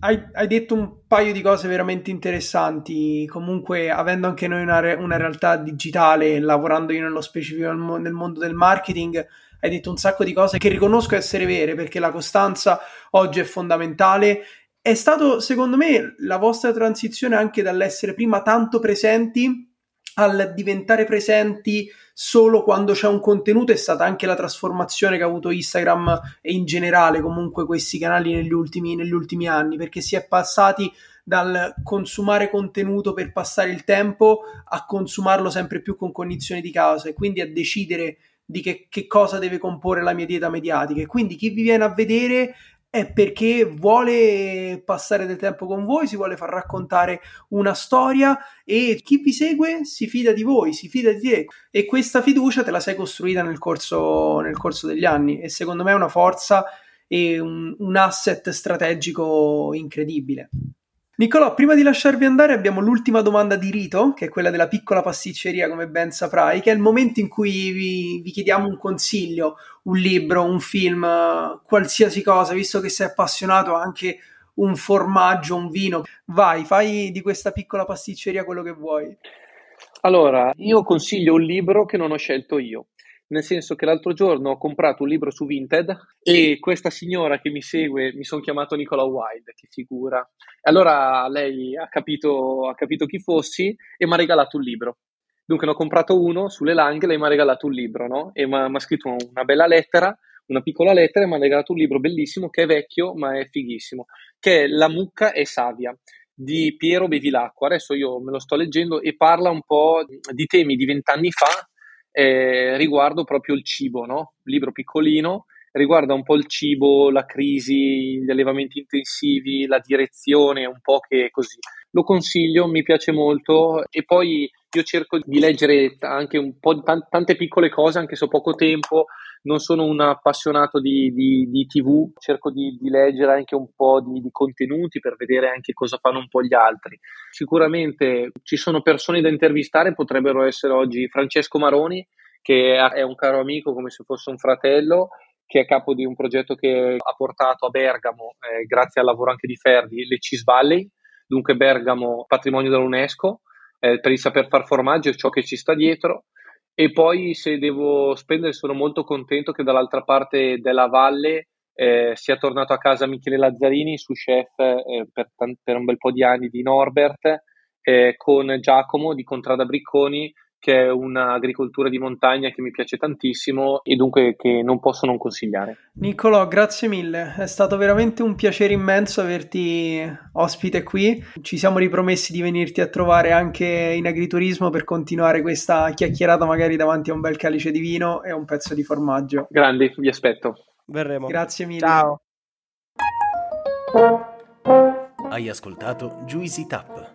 Hai, hai detto un paio di cose veramente interessanti. Comunque, avendo anche noi una, re, una realtà digitale, lavorando io nello specifico nel mondo del marketing, hai detto un sacco di cose che riconosco essere vere, perché la costanza oggi è fondamentale. È stato, secondo me, la vostra transizione anche dall'essere prima tanto presenti al diventare presenti solo quando c'è un contenuto. È stata anche la trasformazione che ha avuto Instagram e in generale comunque questi canali negli ultimi, negli ultimi anni, perché si è passati dal consumare contenuto per passare il tempo a consumarlo sempre più con cognizione di causa, e quindi a decidere di che, che cosa deve comporre la mia dieta mediatica. E quindi chi vi viene a vedere è perché vuole passare del tempo con voi, si vuole far raccontare una storia, e chi vi segue si fida di voi, si fida di te, e questa fiducia te la sei costruita nel corso, nel corso degli anni, e secondo me è una forza e un, un asset strategico incredibile. Niccolò, prima di lasciarvi andare abbiamo l'ultima domanda di rito, che è quella della piccola pasticceria, come ben saprai, che è il momento in cui vi, vi chiediamo un consiglio, un libro, un film, qualsiasi cosa, visto che sei appassionato anche un formaggio, un vino. Vai, fai di questa piccola pasticceria quello che vuoi. Allora, io consiglio un libro che non ho scelto io. Nel senso che l'altro giorno ho comprato un libro su Vinted e questa signora che mi segue, mi sono chiamato Niccolò Wild, che figura. Allora lei ha capito, ha capito chi fossi e mi ha regalato un libro. Dunque ne ho comprato uno sulle Langhe, lei mi ha regalato un libro, no? E mi ha scritto una bella lettera, una piccola lettera, e mi ha regalato un libro bellissimo che è vecchio ma è fighissimo, che è La mucca è savia, di Piero Bevilacqua. Adesso io me lo sto leggendo e parla un po' di temi di vent'anni fa, Eh, riguardo proprio il cibo, no? Libro piccolino, riguarda un po' il cibo, la crisi, gli allevamenti intensivi, la direzione, un po' che così. Lo consiglio, mi piace molto, e poi io cerco di leggere anche un po' t- tante piccole cose, anche se ho poco tempo. Non sono un appassionato di, di, di tivù, cerco di, di leggere anche un po' di, di contenuti per vedere anche cosa fanno un po' gli altri. Sicuramente ci sono persone da intervistare, potrebbero essere oggi Francesco Maroni, che è un caro amico come se fosse un fratello, che è capo di un progetto che ha portato a Bergamo, eh, grazie al lavoro anche di Ferdy, le Cheese Valley, dunque Bergamo patrimonio dell'UNESCO, eh, per il saper far formaggio e ciò che ci sta dietro. E poi, se devo spendere, sono molto contento che dall'altra parte della valle eh, sia tornato a casa Michele Lazzarini, su chef eh, per, t- per un bel po' di anni di Norbert, eh, con Giacomo di Contrada Bricconi, che è un'agricoltura di montagna che mi piace tantissimo e dunque che non posso non consigliare. Niccolò, grazie mille, è stato veramente un piacere immenso averti ospite qui. Ci siamo ripromessi di venirti a trovare anche in agriturismo per continuare questa chiacchierata, magari davanti a un bel calice di vino e un pezzo di formaggio. Grandi, vi aspetto. Verremo. Grazie mille. Ciao. Hai ascoltato Juicy Tap.